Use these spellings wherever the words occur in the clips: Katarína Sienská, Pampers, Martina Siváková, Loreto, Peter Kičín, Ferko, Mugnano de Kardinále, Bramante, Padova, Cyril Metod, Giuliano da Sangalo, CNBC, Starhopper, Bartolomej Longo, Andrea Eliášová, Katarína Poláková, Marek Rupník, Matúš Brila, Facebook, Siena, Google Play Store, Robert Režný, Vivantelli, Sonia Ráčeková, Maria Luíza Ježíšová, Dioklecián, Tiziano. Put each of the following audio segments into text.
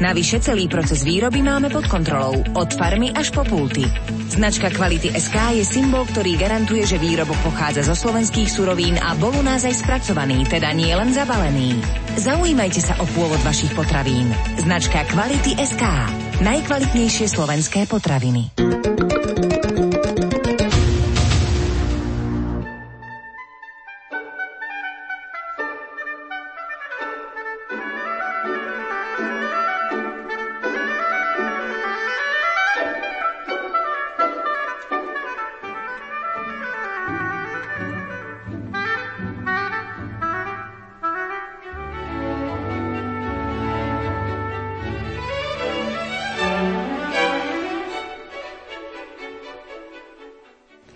Navyše celý proces výroby máme pod kontrolou, od farmy až po pulty. Značka Kvality SK je symbol, ktorý garantuje, že výrobok pochádza zo slovenských surovín a bol u nás aj spracovaný, teda nie len zabalený. Zaujímajte sa o pôvod vašich potravín. Značka Kvality SK. Najkvalitnejšie slovenské potraviny.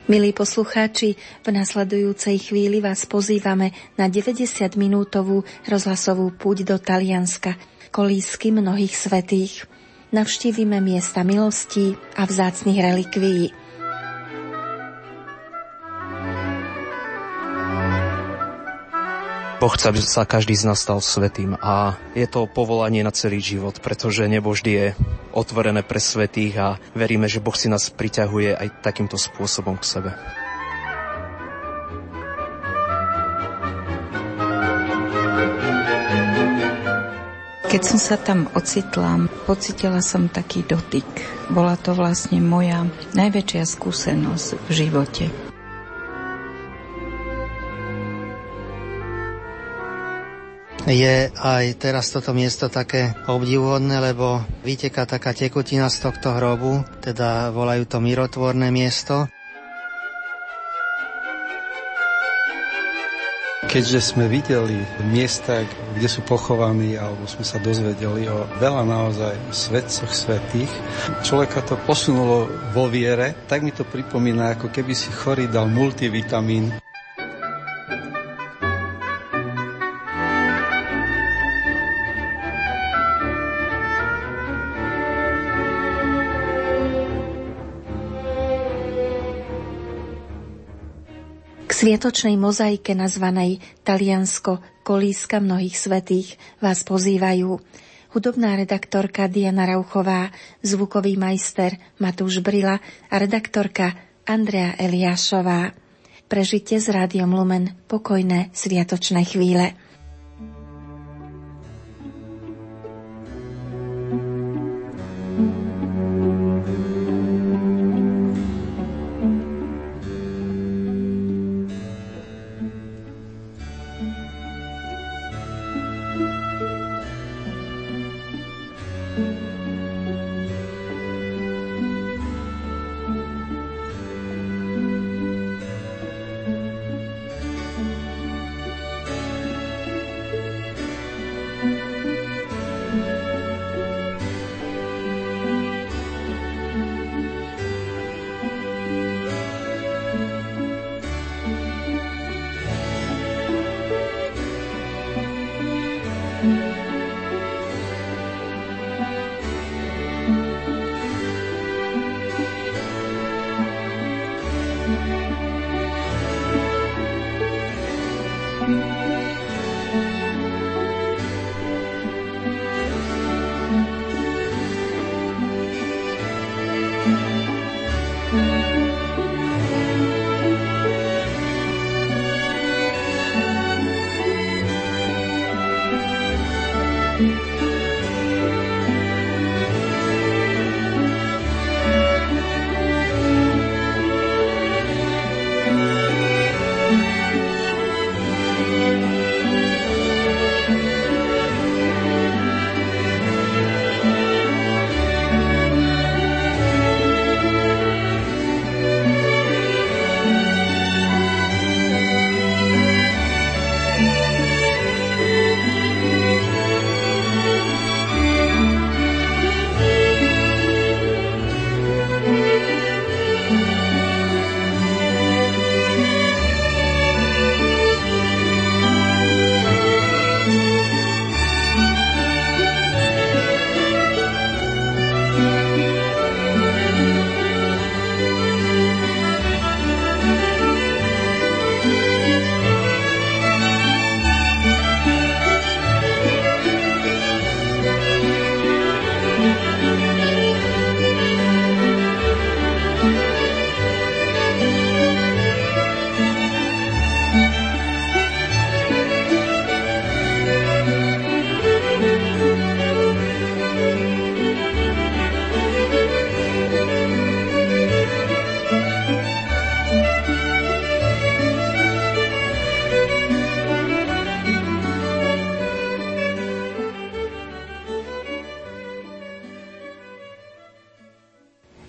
Milí poslucháči, v nasledujúcej chvíli vás pozývame na 90-minútovú rozhlasovú púť do Talianska, kolísky mnohých svätých. Navštívime miesta milostí a vzácnych relikvií. Boh chce, aby sa každý z nás stal svätým a je to povolanie na celý život, pretože nebo vždy je otvorené pre svätých a veríme, že Boh si nás priťahuje aj takýmto spôsobom k sebe. Keď som sa tam ocitla, pocítila som taký dotyk. Bola to vlastne moja najväčšia skúsenosť v živote. Je aj teraz toto miesto také obdivuhodné, lebo vyteká taká tekutina z tohto hrobu, teda volajú to mírotvorné miesto. Keďže sme videli miesta, kde sú pochovaní, alebo sme sa dozvedeli o veľa naozaj svetcoch svätých, človeka to posunulo vo viere, tak mi to pripomína, ako keby si chorý dal multivitamín. V sviatočnej mozaike nazvanej Taliansko, kolíska mnohých svätých, vás pozývajú hudobná redaktorka Diana Rauchová, zvukový majster Matúš Brila a redaktorka Andrea Eliášová. Prežite s Rádiom Lumen pokojné sviatočné chvíle.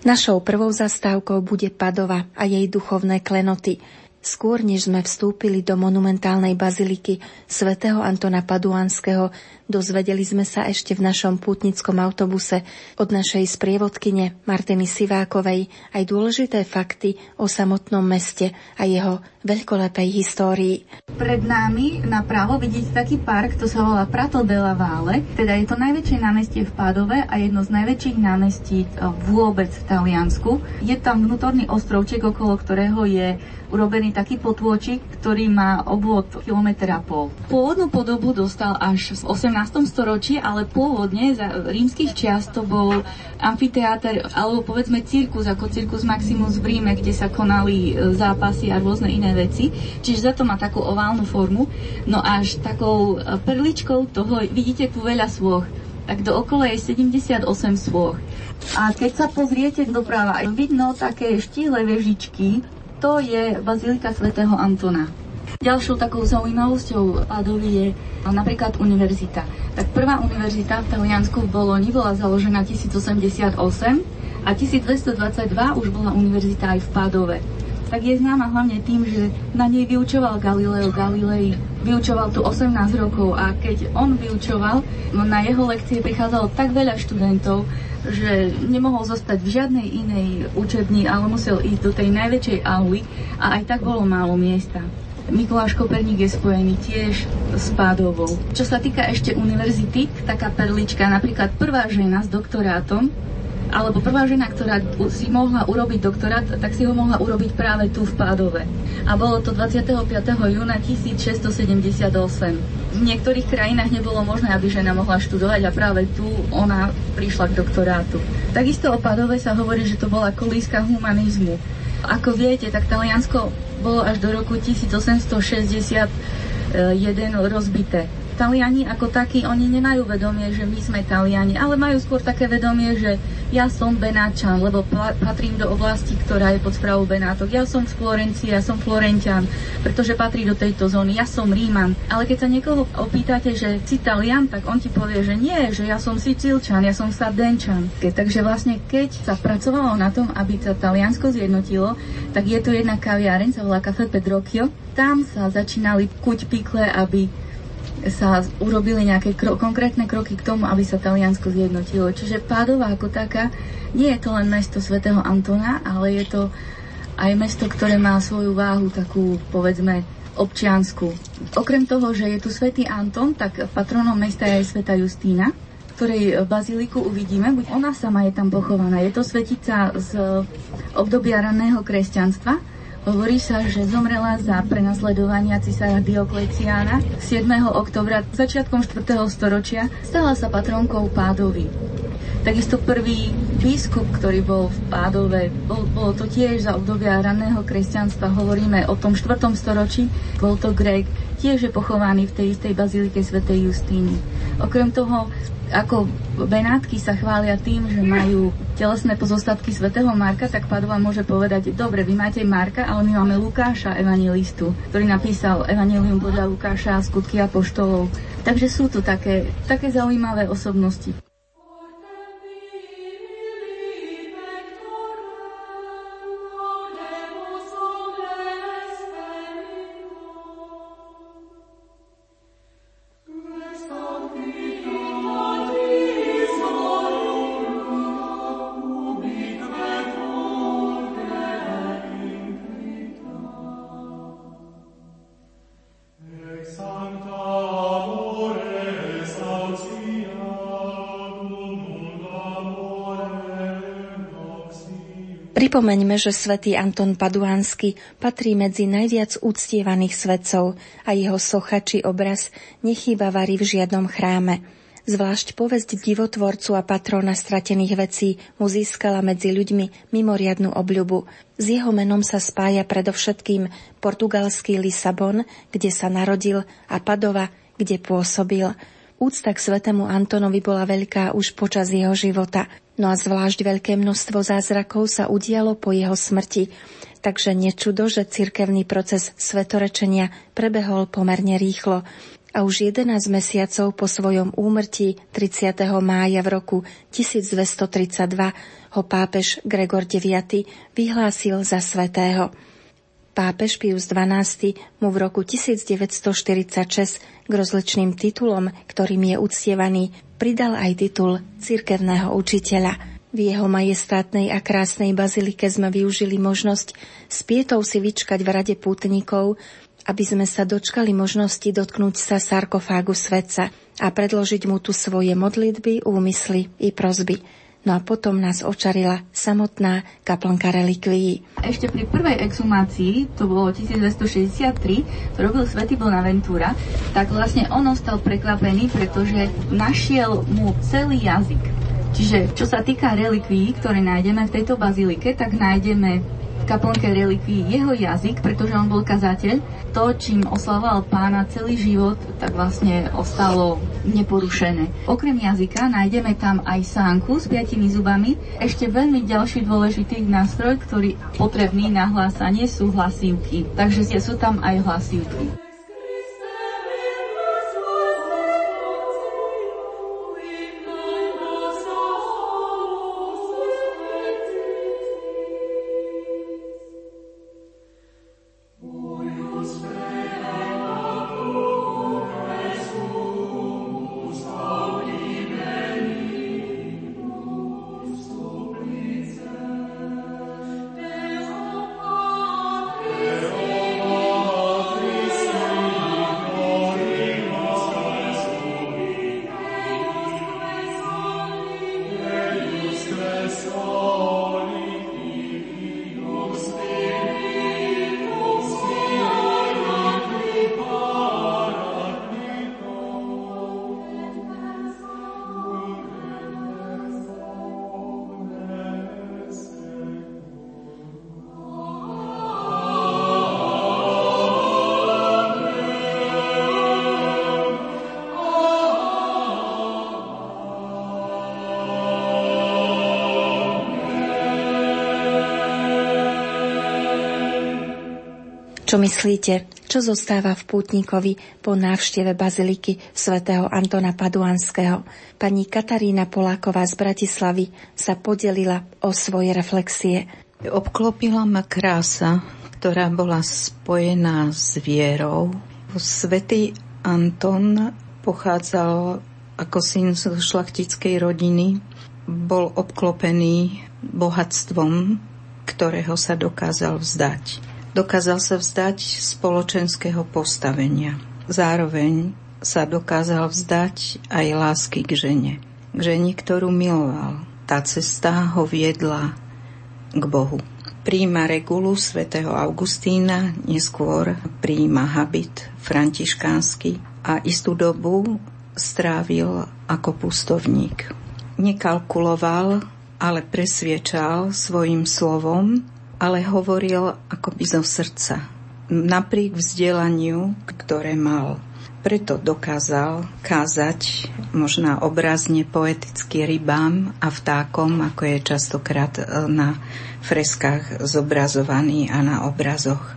Našou prvou zastávkou bude Padova a jej duchovné klenoty. Skôr, než sme vstúpili do monumentálnej baziliky svätého Antona Paduánskeho, dozvedeli sme sa ešte v našom pútnickom autobuse od našej sprievodkyne Martiny Sivákovej aj dôležité fakty o samotnom meste a jeho veľkolepej histórii. Pred nami napravo vidíte taký park, to sa volá Prato della Valle, teda je to najväčšie námestie v Padove a jedno z najväčších námestí vôbec v Taliansku. Je tam vnútorný ostrovček, okolo ktorého je urobený taký potôčik, ktorý má obvod 1,5 km. Pôvodnú podobu dostal až v 18. storočí, ale pôvodne za rímskych čias to bol amfiteáter, alebo povedzme cirkus, ako Circus Maximus v Ríme, kde sa konali zápasy a rôzne iné veci. Čiže za to má takú oválnu formu. No až takou perličkou toho, vidíte tu veľa sôch, tak dookolo je 78 sôch. A keď sa pozriete doprava, vidno také štíhle vežičky. To je bazilika svätého Antona. Ďalšou takou zaujímavosťou Padovy je napríklad univerzita. Tak prvá univerzita v Taliansku v Boloni bola založená 1088 a 1222 už bola univerzita aj v Padove. Tak je známa hlavne tým, že na nej vyučoval Galileo Galilei. Vyučoval tu 18 rokov a keď on vyučoval, na jeho lekcie prichádzalo tak veľa študentov, že nemohol zostať v žiadnej inej učebni, ale musel ísť do tej najväčšej auly a aj tak bolo málo miesta. Mikuláš Koperník je spojený tiež s Pádovou. Čo sa týka ešte univerzity, taká perlička, napríklad prvá žena s doktorátom, alebo prvá žena, ktorá si mohla urobiť doktorát, tak si ho mohla urobiť práve tu v Pádove. A bolo to 25. júna 1678. V niektorých krajinách nebolo možné, aby žena mohla študovať a práve tu ona prišla k doktorátu. Takisto o Pádove sa hovorí, že to bola kolíska humanizmu. Ako viete, tak Taliansko bolo až do roku 1861 rozbité. Taliani ako takí, oni nemajú vedomie, že my sme Taliani, ale majú skôr také vedomie, že ja som Benáčan, lebo patrím do oblasti, ktorá je pod správou Benátok. Ja som z Florencie, ja som Florenťan, pretože patrí do tejto zóny, ja som Ríman. Ale keď sa niekoho opýtate, že si Talian, tak on ti povie, že nie, že ja som Sicílčan, ja som Sardenčan. Takže vlastne, keď sa pracovalo na tom, aby sa Taliansko zjednotilo, tak je tu jedna kaviareň, sa volá Café Pedrocchi. Tam sa začínali kuť pikle, aby sa urobili nejaké konkrétne kroky k tomu, aby sa Taliansko zjednotilo. Čiže Pádova ako taká nie je to len mesto svätého Antona, ale je to aj mesto, ktoré má svoju váhu takú, povedzme, občiansku. Okrem toho, že je tu svätý Anton, tak patronom mesta je aj svätá Justína, ktorej baziliku uvidíme. Ona sama je tam pochovaná. Je to svätica z obdobia raného kresťanstva. Hovorí sa, že zomrela za prenasledovania cisára Diokleciána 7. októbra začiatkom 4. storočia, stala sa patronkou Pádovy. Takisto prvý biskup, ktorý bol v Pádove, bolo to tiež za obdobia raného kresťanstva, hovoríme o tom 4. storočí, bol to Greg, tiež je pochovaný v tej istej bazilike svätej Justíny. Okrem toho, ako Benátky sa chvália tým, že majú telesné pozostatky svätého Marka, tak Padova môže povedať, dobre, vy máte Marka, ale my máme Lukáša, evanjelistu, ktorý napísal evanjelium podľa Lukáša a skutky apoštolov. Takže sú tu také zaujímavé osobnosti. Pripomeňme, že svätý Anton Paduánsky patrí medzi najviac uctievaných svetcov a jeho socha či obraz nechýba vari v žiadnom chráme. Zvlášť povesť divotvorcu a patrona stratených vecí mu získala medzi ľuďmi mimoriadnu obľubu. S jeho menom sa spája predovšetkým portugalský Lisabon, kde sa narodil, a Padova, kde pôsobil. Úcta k svätému Antonovi bola veľká už počas jeho života, no a zvlášť veľké množstvo zázrakov sa udialo po jeho smrti, takže nečudo, že cirkevný proces svetorečenia prebehol pomerne rýchlo. A a už 11 mesiacov po svojom úmrtí 30. mája v roku 1232 ho pápež Gregor IX vyhlásil za svätého. Pápež Pius XII mu v roku 1946 k rozličným titulom, ktorým je uctievaný, pridal aj titul cirkevného učiteľa. V jeho majestátnej a krásnej bazilike sme využili možnosť s pietou si vyčkať v rade pútnikov, aby sme sa dočkali možnosti dotknúť sa sarkofágu svetca a predložiť mu tu svoje modlitby, úmysly i prosby. No a potom nás očarila samotná kaplnka relikvií. Ešte pri prvej exhumácii, to bolo 1263, to robil svätý Bonaventúra, tak vlastne on ostal prekvapený, pretože našiel mu celý jazyk. Čiže čo sa týka relikvií, ktoré nájdeme v tejto bazilike, tak nájdeme kaplnke relikvií jeho jazyk, pretože on bol kazateľ. To, čím oslavoval pána celý život, tak vlastne ostalo neporušené. Okrem jazyka nájdeme tam aj sánku s 5 zubami. Ešte veľmi ďalší dôležitý nástroj, ktorý potrebný na hlásanie, sú hlasivky. Takže sú tam aj hlasivky. Čo myslíte, čo zostáva v pútnikovi po návšteve baziliky svätého Antona Paduanského? Pani Katarína Poláková z Bratislavy sa podelila o svoje reflexie. Obklopila ma krása, ktorá bola spojená s vierou. Svätý Anton pochádzal ako syn z šlachtickej rodiny. Bol obklopený bohatstvom, ktorého sa dokázal vzdať. Dokázal sa vzdať spoločenského postavenia. Zároveň sa dokázal vzdať aj lásky k žene. K žene, ktorú miloval. Tá cesta ho viedla k Bohu. Prijíma regulu svätého Augustína, neskôr prijíma habit františkánsky a istú dobu strávil ako pustovník. Nekalkuloval, ale presviečal svojim slovom, ale hovoril akoby zo srdca, napriek vzdelaniu, ktoré mal. Preto dokázal kázať, možno obrazne poeticky, rybám a vtákom, ako je častokrát na freskách zobrazovaný a na obrazoch.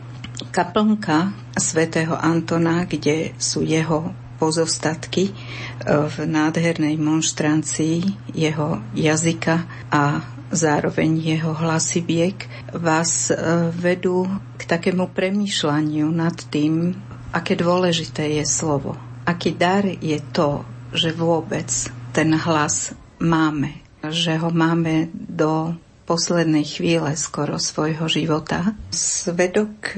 Kaplnka svätého Antona, kde sú jeho pozostatky v nádhernej monštrancii jeho jazyka a zároveň jeho hlasibiek, vás vedú k takému premýšľaniu nad tým, aké dôležité je slovo. Aký dar je to, že vôbec ten hlas máme. Že ho máme do poslednej chvíle skoro svojho života. Svedok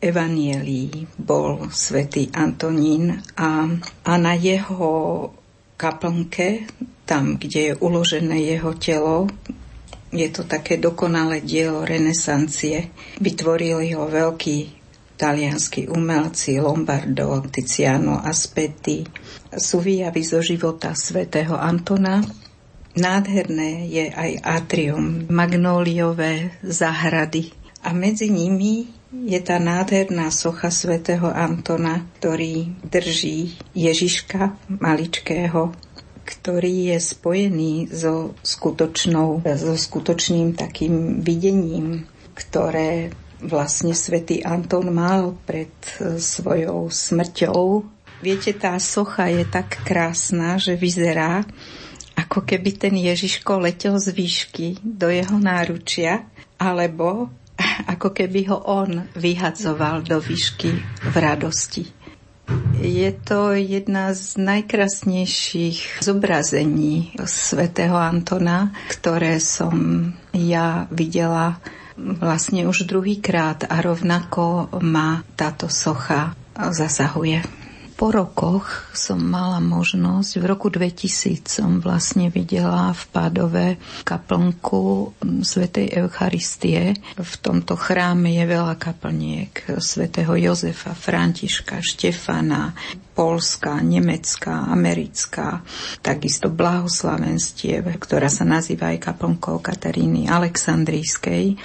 evanjelií bol svätý Antonín a na jeho kaplnke, tam, kde je uložené jeho telo, je to také dokonalé dielo renesancie. Vytvorili ho veľkí talianskí umelci Lombardo, Tiziano, Aspetti. Sú výjavy zo života svätého Antona. Nádherné je aj atrium, magnóliové záhrady. A medzi nimi je tá nádherná socha svätého Antona, ktorý drží Ježiška maličkého, ktorý je spojený so skutočným takým videním, ktoré vlastne svätý Anton mal pred svojou smrťou Viete, tá socha je tak krásna, že vyzerá, ako keby ten Ježiško letel z výšky do jeho náručia, alebo ako keby ho on vyhadzoval do výšky v radosti. Je to jedna z najkrásnejších zobrazení svätého Antona, ktoré som ja videla vlastne už druhýkrát a rovnako ma táto socha zasahuje. Po rokoch som mala možnosť, v roku 2000 som vlastne videla v Pádove kaplnku svätej Eucharistie. V tomto chráme je veľa kaplniek svätého Jozefa, Františka, Štefana, Polska, Nemecka, Americká, takisto blahoslavenstiev, ktorá sa nazýva aj kaplnkou Kataríny Alexandrijskej.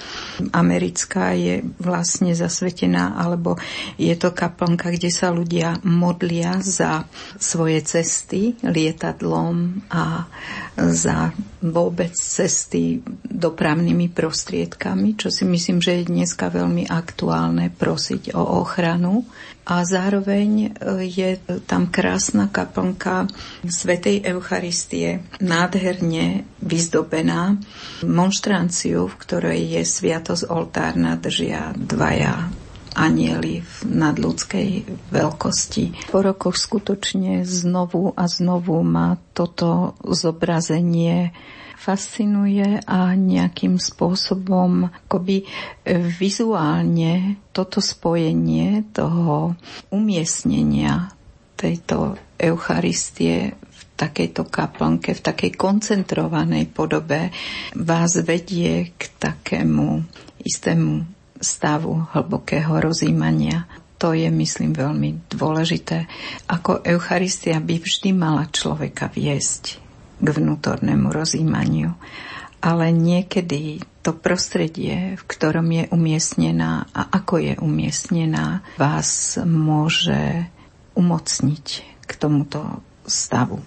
Americká je vlastne zasvetená, alebo je to kaplnka, kde sa ľudia modlia za svoje cesty lietadlom a za vôbec cesty dopravnými prostriedkami, čo si myslím, že je dneska veľmi aktuálne prosiť o ochranu. A zároveň je tam krásna kaplnka svätej Eucharistie, nádherne vyzdobená. Monštranciu, v ktorej je sviatosť oltárna, držia dvaja anjeli v nadľudskej veľkosti. Po rokoch skutočne znovu a znovu ma toto zobrazenie fascinuje a nejakým spôsobom akoby vizuálne toto spojenie toho umiestnenia tejto Eucharistie v takejto kaplnke, v takej koncentrovanej podobe vás vedie k takému istému stavu hlbokého rozjímania. To je, myslím, veľmi dôležité. Ako Eucharistia by vždy mala človeka viesť k vnútornému rozjímaniu. Ale niekedy to prostredie, v ktorom je umiestnená a ako je umiestnená, vás môže umocniť k tomuto stavu.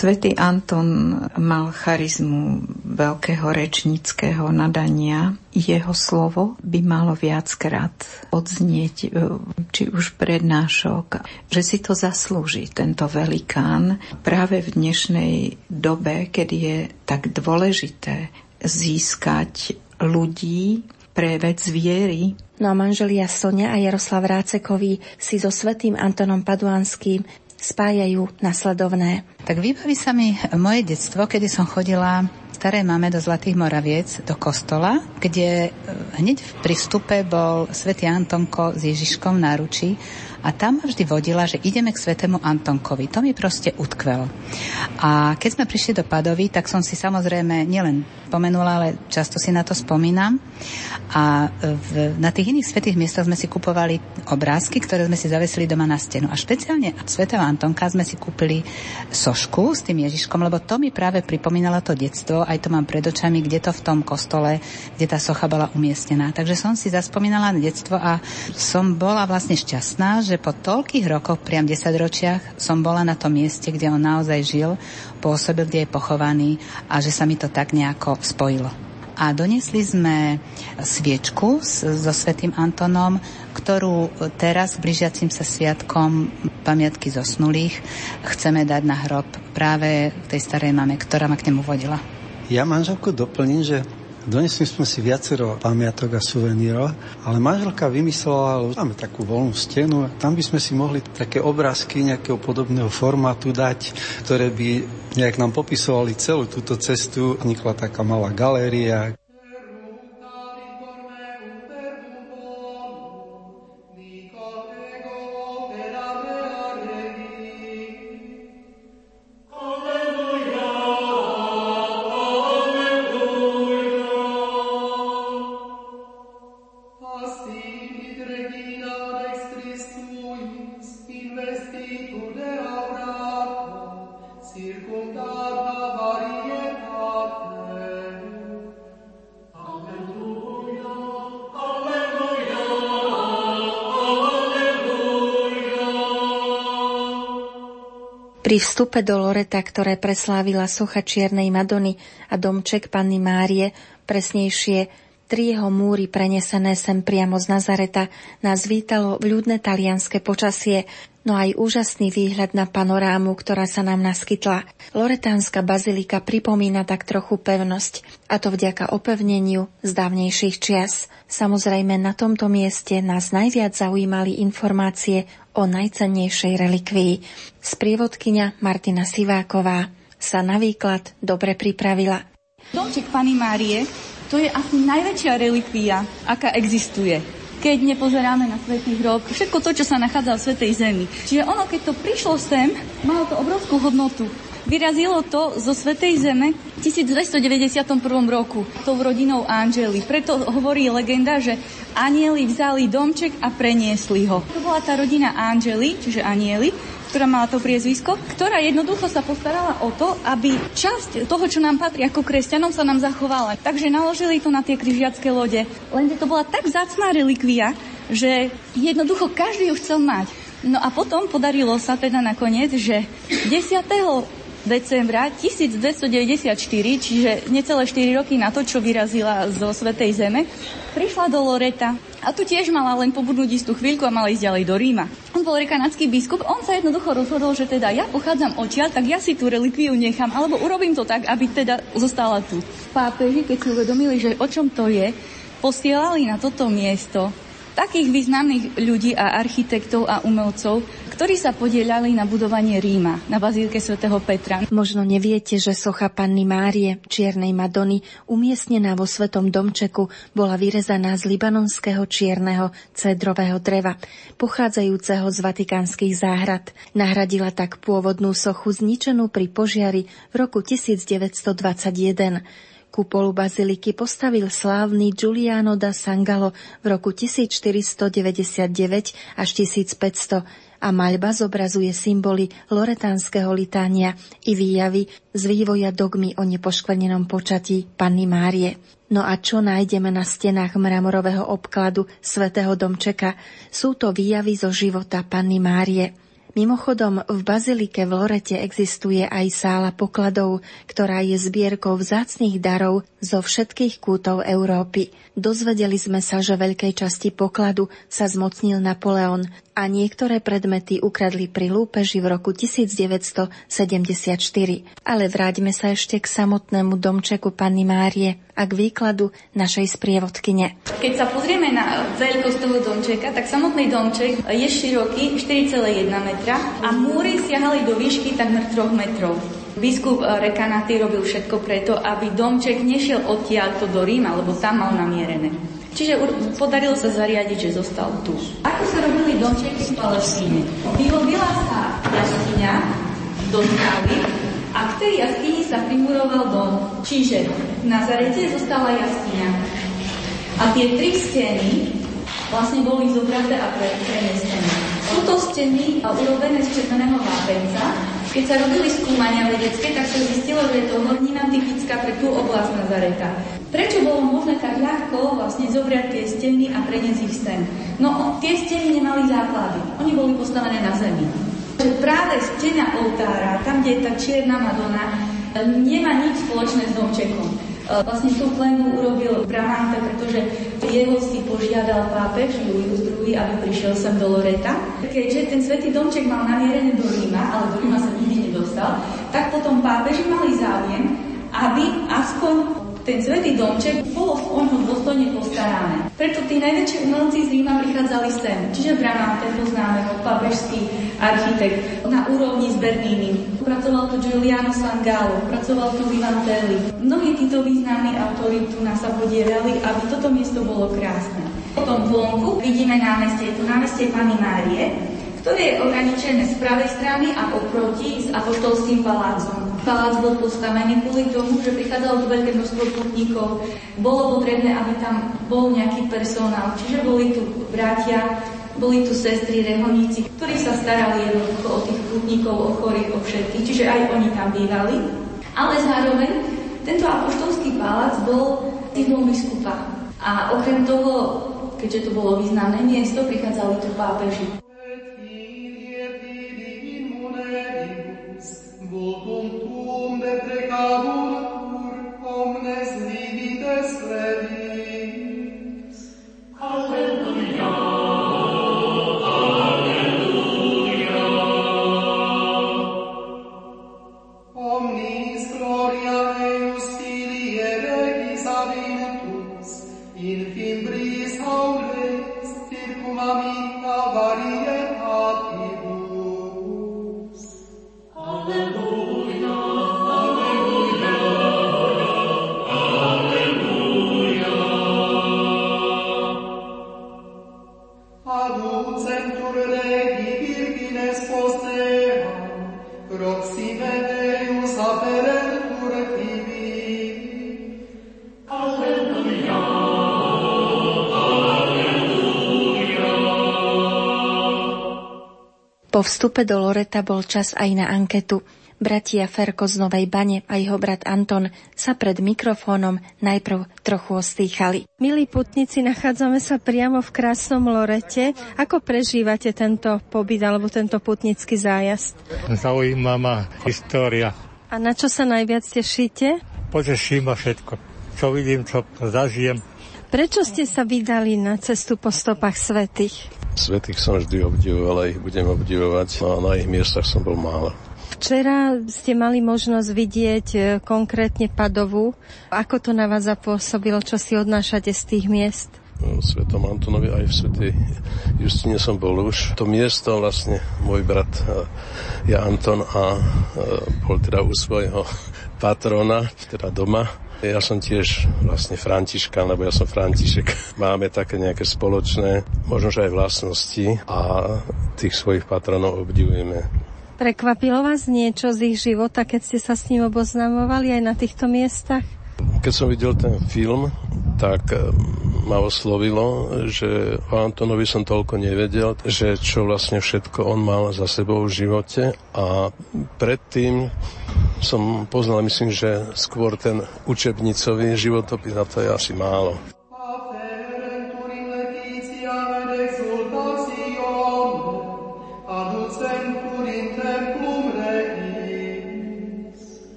Svätý Anton mal charizmu veľkého rečníckeho nadania. Jeho slovo by malo viackrát odznieť, či už prednášok, že si to zaslúži tento velikán. Práve v dnešnej dobe, keď je tak dôležité získať ľudí pre vec viery. No a manželia Sonia a Jaroslav Ráčekovi si so svätým Antonom Paduánskym spájajú nasledovné. Tak vybaví sa mi moje detstvo, kedy som chodila starej mame do Zlatých Moraviec, do kostola, kde hneď pri vstupe bol svätý Antonko s Ježiškom na ruči a tam vždy vodila, že ideme k svätému Antonkovi. To mi proste utkvelo. A keď sme prišli do Padovy, tak som si samozrejme nielen pomenula, ale často si na to spomínam. A na tých iných svätých miestach sme si kupovali obrázky, ktoré sme si zavesili doma na stenu. A špeciálne svätého Antonka sme si kúpili sošku s tým Ježiškom, lebo to mi práve pripomínalo to detstvo. Aj to mám pred očami, kde to v tom kostole, kde tá socha bola umiestnená. Takže som si zaspomínala na detstvo a som bola vlastne šťastná, že po toľkých rokoch, priam 10 ročiach, som bola na tom mieste, kde on naozaj žil, pôsobil, kde je pochovaný a že sa mi to tak nejako spojilo. A doniesli sme sviečku so svätým Antonom, ktorú teraz blížiacim sa sviatkom pamiatky zosnulých chceme dať na hrob práve tej starej mame, ktorá ma k nemu vodila. Ja manželku doplním, že donesli sme si viacero pamiatok a suvenírov, ale manželka vymyslela, máme takú voľnú stenu a tam by sme si mohli také obrázky nejakého podobného formátu dať, ktoré by nejak nám popisovali celú túto cestu. Vznikla taká malá galéria. Thank you. Pri vstupe do Loreta, ktoré preslávila socha Čiernej Madony a domček Panny Márie, presnejšie tri jeho múry prenesené sem priamo z Nazareta, nás vítalo vľúdne talianske počasie, no aj úžasný výhľad na panorámu, ktorá sa nám naskytla. Loretánska bazilika pripomína tak trochu pevnosť, a to vďaka opevneniu z dávnejších čias. Samozrejme, na tomto mieste nás najviac zaujímali informácie o najcennejšej relikvii. Sprievodkyňa Martina Siváková sa na výklad dobre pripravila. Domček Panny Márie, to je asi najväčšia relikvia, aká existuje, keď nepozeráme na svätý hrob, všetko to, čo sa nachádza v svätej zemi. Čiže ono, keď to prišlo sem, malo to obrovskú hodnotu. Vyrazilo to zo svätej zeme v 1291 roku tou rodinou Anželi. Preto hovorí legenda, že anjeli vzali domček a preniesli ho. To bola tá rodina Anželi, čiže anjeli, ktorá mala to priezvisko, ktorá jednoducho sa postarala o to, aby časť toho, čo nám patrí ako kresťanom, sa nám zachovala. Takže naložili to na tie križiacké lode. Lenže to bola tak vzácna relikvia, že jednoducho každý ju chcel mať. No a potom podarilo sa teda nakoniec, že 10. decembra 1294, čiže necelé 4 roky na to, čo vyrazila zo Svätej Zeme, prišla do Loreta. A tu tiež mala len pobudnúť istú chvíľku a mala ísť ďalej do Ríma. On bol kanadský biskup, on sa jednoducho rozhodol, že teda ja pochádzam odtiaľ, tak ja si tú relikviu nechám, alebo urobím to tak, aby teda zostala tu. Pápeži, keď si uvedomili, že o čom to je, posielali na toto miesto takých významných ľudí a architektov a umelcov, ktorí sa podieľali na budovanie Ríma, na bazílke svätého Petra. Možno neviete, že socha Panny Márie, Čiernej Madony, umiestnená vo svätom domčeku, bola vyrezaná z libanonského čierneho cedrového dreva, pochádzajúceho z vatikánskych záhrad. Nahradila tak pôvodnú sochu zničenú pri požiari v roku 1921. Kupolu baziliky postavil slávny Giuliano da Sangalo v roku 1499 až 1500 a maľba zobrazuje symboly loretánskeho litánia i výjavy z vývoja dogmy o nepoškvrnenom počatí Panny Márie. No a čo nájdeme na stenách mramorového obkladu svätého domčeka? Sú to výjavy zo života Panny Márie. Mimochodom, v bazilike v Lorete existuje aj sála pokladov, ktorá je zbierkou vzácnych darov zo všetkých kútov Európy. Dozvedeli sme sa, že veľkej časti pokladu sa zmocnil Napoleon a niektoré predmety ukradli pri lúpeži v roku 1974. Ale vráťme sa ešte k samotnému domčeku Panny Márie a k výkladu našej sprievodkyne. Keď sa pozrieme na veľkosť toho domčeka, tak samotný domček je široký 4,1 metra a múry siahali do výšky takmer 3 metrov. Biskup Recanati robil všetko preto, aby domček nešiel odtiaľto do Ríma, lebo tam mal namierené. Čiže podarilo sa zariadiť, že zostal tu. Ako sa robili domčeky v Palestíne? Vyhodila sa jaskyňa do skávy a k tej jaskyni sa primuroval dom. Čiže v Nazarete zostala jaskyňa. A tie tri steny vlastne boli zobraté a prenesené. Sú to steny urobené z červeného vápenca. Keď sa robili skúmania vedecké, tak sa zistilo, že je to hornina typická pre tú oblasť Nazareta. Prečo bolo možné tak ľahko vlastne zobrať tie steny a preniesť ich sem? No, tie steny nemali základy. Oni boli postavené na zemi. Práve stena oltára, tam, kde je tá Čierna Madonna, nemá nič spoločné s domčekom. Vlastne tú klenbu urobil Bramante, pretože jeho si požiadal pápež Julius II, aby prišiel sem do Loreta. Keďže ten svätý domček mal namierené do Ríma, ale do Ríma sa nikdy nedostal, tak potom pápeži mali záujem, aby aspoň ten svätý domček bolo o ňom dôstojne postarané. Preto tí najväčší umelci z Ríma prichádzali sem. Čiže Bramante, poznáme ho, pápežský architekt na úrovni s Bernini. Pracoval to Giuliano Sangalo, pracoval to Vivantelli. Mnohí títo významní autori tu nás sa podielali, aby toto miesto bolo krásne. Potom vonku vidíme námestie, je to námestie Panny Márie, ktoré je ohraničené z pravej strany a oproti s apoštolským palácom. Palác bol postavený kvôli tomu, že prichádzalo tu veľké množstvo putníkov. Bolo potrebné, aby tam bol nejaký personál, čiže boli tu bratia, boli tu sestry, reholníci, ktorí sa starali jednoducho o tých putníkov, o chorých, o všetkých, čiže aj oni tam bývali. Ale zároveň tento apoštolský palác bol sídlom biskupa. A okrem toho, keďže to bolo významné miesto, prichádzali tu pápeži. Po vstupe do Loreta bol čas aj na anketu. Bratia Ferko z Novej Bane a jeho brat Anton sa pred mikrofónom najprv trochu ostýchali. Milí putníci, nachádzame sa priamo v krásnom Lorete. Ako prežívate tento pobyt alebo tento putnícky zájazd? Zaujíma ma história. A na čo sa najviac tešíte? Poteším ma všetko. Čo vidím, čo zažijem. Prečo ste sa vydali na cestu po stopách svätých? Svätých som vždy obdivoval a ich budem obdivovať. No, na ich miestach som bol málo. Včera ste mali možnosť vidieť konkrétne Padovu. Ako to na vás zapôsobilo? Čo si odnášate z tých miest? V Svätom Antonovi aj v Svätej Justine som bol už. To miesto vlastne môj brat je Anton a bol teda u svojho patrona, teda doma. Ja som tiež vlastne Františka, lebo ja som František. Máme také nejaké spoločné, možno aj vlastnosti a tých svojich patronov obdivujeme. Prekvapilo vás niečo z ich života, keď ste sa s ním oboznamovali aj na týchto miestach? Keď som videl ten film, tak ma oslovilo, že o Antonovi som toľko nevedel, že čo vlastne všetko on mal za sebou v živote. A predtým som poznal, myslím, že skôr ten učebnicový životopis, a to je asi málo.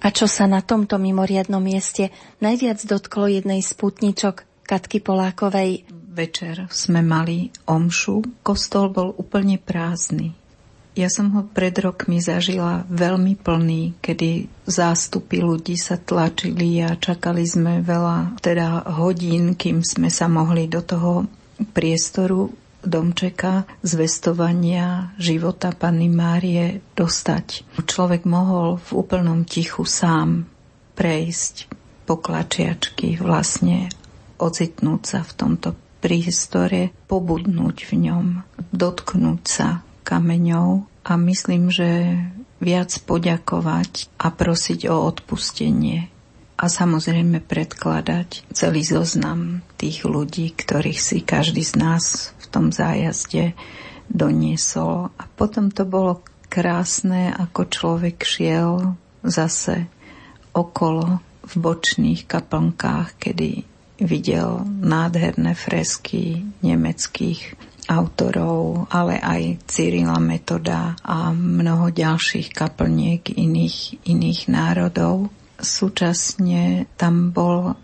A čo sa na tomto mimoriadnom mieste najviac dotklo jednej z pútničok, Katky Polákovej? Večer sme mali omšu, kostol bol úplne prázdny. Ja som ho pred rokmi zažila veľmi plný, kedy zástupy ľudí sa tlačili a čakali sme veľa teda hodín, kým sme sa mohli do toho priestoru domčeka zvestovania života Panny Márie dostať. Človek mohol v úplnom tichu sám prejsť po klačiačky, vlastne ocitnúť sa v tomto priestore, pobudnúť v ňom, dotknúť sa kameňov a myslím, že viac poďakovať a prosiť o odpustenie. A samozrejme predkladať celý zoznam tých ľudí, ktorých si každý z nás v tom zájazde doniesol. A potom to bolo krásne, ako človek šiel zase okolo v bočných kaplnkách, kedy videl nádherné fresky nemeckých autorov, ale aj Cyrila Metoda a mnoho ďalších kaplniek iných národov. Súčasne tam bol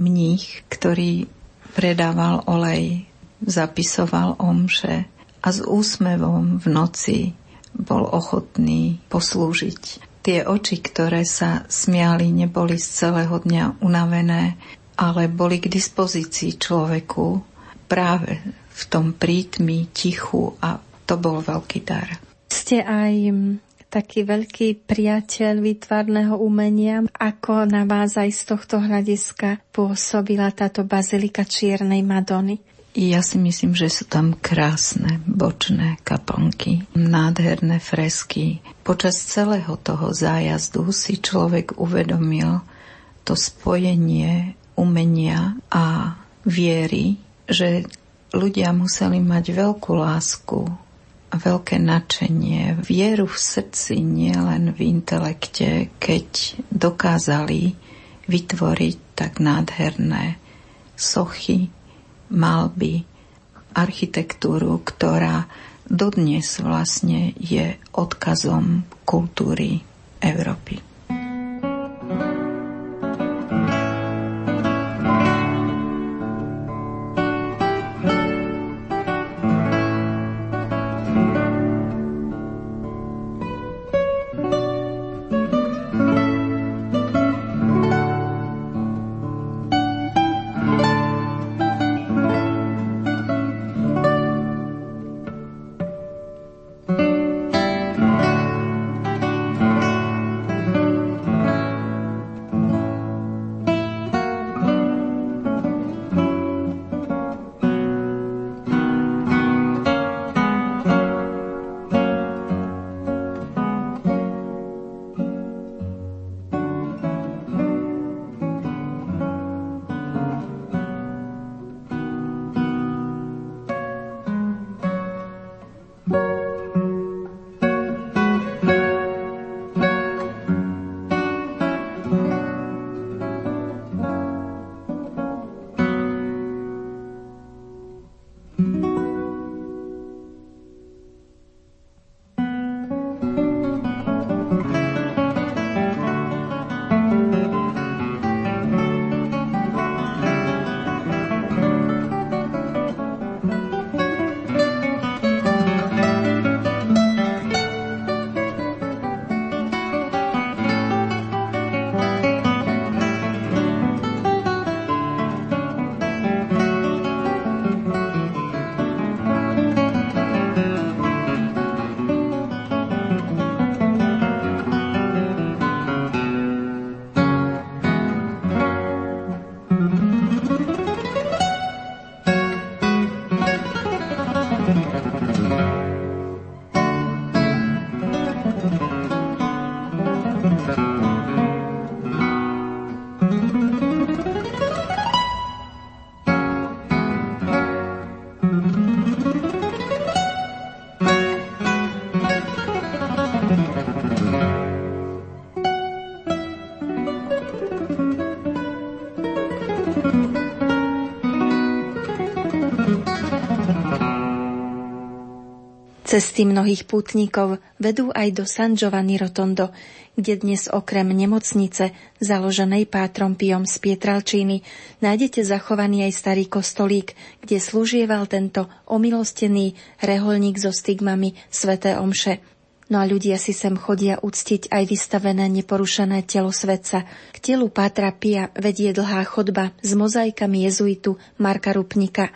mních, ktorý predával olej, zapisoval omše a s úsmevom v noci bol ochotný poslúžiť. Tie oči, ktoré sa smiali, neboli z celého dňa unavené, ale boli k dispozícii človeku práve v tom prítmi, tichu a to bol veľký dar. Ste aj taký veľký priateľ výtvarného umenia. Ako na vás aj z tohto hľadiska pôsobila táto bazilika Čiernej Madony? Ja si myslím, že sú tam krásne bočné kaplnky, nádherné fresky. Počas celého toho zájazdu si človek uvedomil to spojenie umenia a viery, že ľudia museli mať veľkú lásku a veľké nadšenie, vieru v srdci, nielen v intelekte, keď dokázali vytvoriť tak nádherné sochy, malby, architektúru, ktorá dodnes vlastne je odkazom kultúry Európy. Cesty mnohých pútnikov vedú aj do San Giovanni Rotondo, kde dnes okrem nemocnice, založenej pátrom Piom z Pietralčíny, nájdete zachovaný aj starý kostolík, kde slúžieval tento omilostený reholník so stigmami sväté omše. No a ľudia si sem chodia uctiť aj vystavené neporušené telo svätca. K telu pátra Pia vedie dlhá chodba s mozaikami jezuitu Marka Rupnika.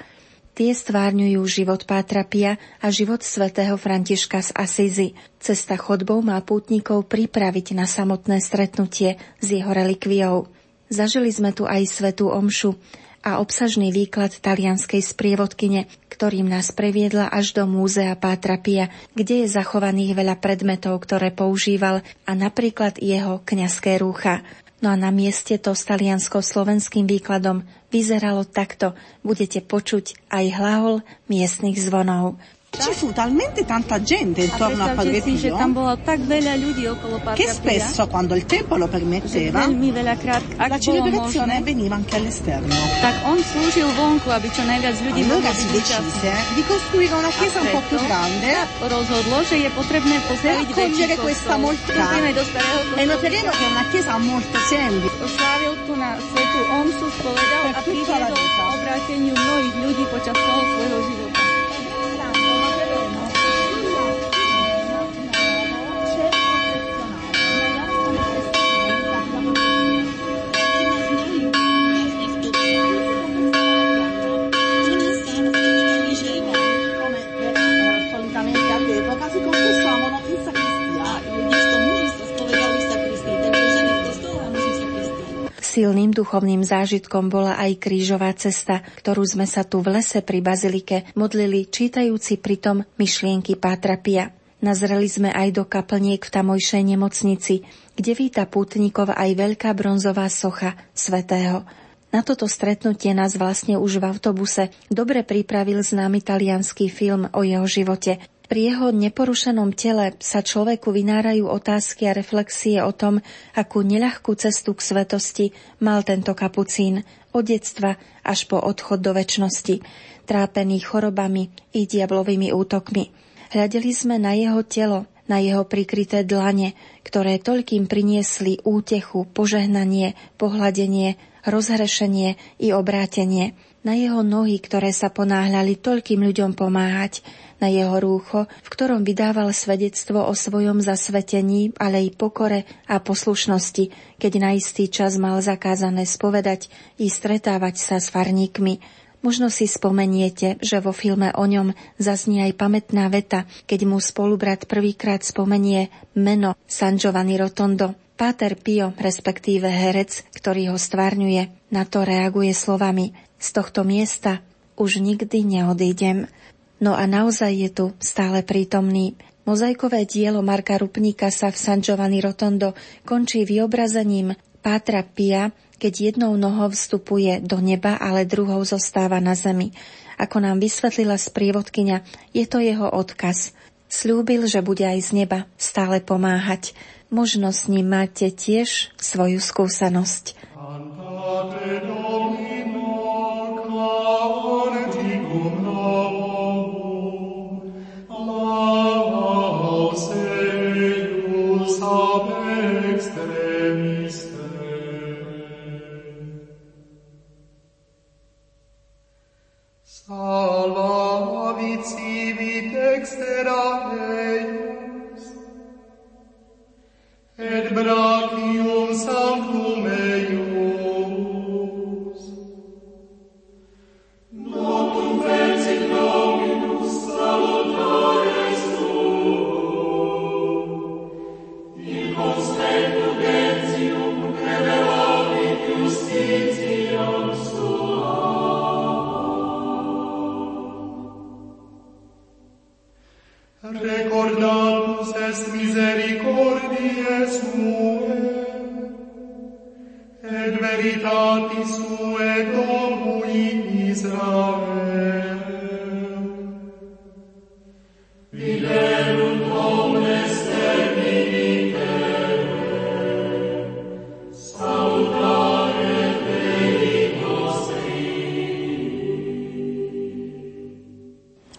Tie stvárňujú život pátra Pia a život svätého Františka z Asízy. Cesta chodbou má pútnikov pripraviť na samotné stretnutie s jeho relikviou. Zažili sme tu aj svätú omšu a obsažný výklad talianskej sprievodkyne, ktorým nás previedla až do múzea pátra Pia, kde je zachovaných veľa predmetov, ktoré používal, a napríklad jeho kňazské rúcha. No a na mieste to s taliansko-slovenským výkladom vyzeralo takto. Budete počuť aj hlahol miestnych zvonov. Ci fu talmente tanta gente intorno a Padrettino che spesso, quando il tempo lo permetteva, la celebrazione veniva anche all'esterno. Allora si decise di costruire una chiesa un po' più grande, per accogliere questa moltità. E noteremo che è una chiesa molto semplice. Per tutta la vita. Come solitamente all'epoca si confessavano in sacrestia. duchovným zážitkom bola aj krížová cesta, ktorú sme sa tu v lese pri bazilike modlili, čítajúci pritom myšlienky Pátra Pia. Nazreli sme aj do kaplniek v tamojšej nemocnici, kde víta pútnikov aj veľká bronzová socha svätého. Na toto stretnutie nás vlastne už v autobuse dobre pripravil známy taliansky film o jeho živote. Pri jeho neporušenom tele sa človeku vynárajú otázky a reflexie o tom, akú neľahkú cestu k svetosti mal tento kapucín od detstva až po odchod do večnosti, trápený chorobami i diablovými útokmi. Hľadeli sme na jeho telo, na jeho prikryté dlane, ktoré toľkým priniesli útechu, požehnanie, pohľadenie, rozhrešenie i obrátenie, na jeho nohy, ktoré sa ponáhľali toľkým ľuďom pomáhať, na jeho rúcho, v ktorom vydával svedectvo o svojom zasvetení, ale i pokore a poslušnosti, keď na istý čas mal zakázané spovedať i stretávať sa s farníkmi. Možno si spomeniete, že vo filme o ňom zaznie aj pamätná veta, keď mu spolubrat prvýkrát spomenie meno San Giovanni Rotondo. Páter Pio, respektíve herec, ktorý ho stvárňuje, na to reaguje slovami: z tohto miesta už nikdy neodídem. No a naozaj je tu stále prítomný. Mozaikové dielo Marka Rupníka sa v San Giovanni Rotondo končí vyobrazením Pátra Pia, keď jednou nohou vstupuje do neba, ale druhou zostáva na zemi. Ako nám vysvetlila sprievodkyňa, je to jeho odkaz. Sľúbil, že bude aj z neba stále pomáhať. Možno s ním máte tiež svoju skúsenosť.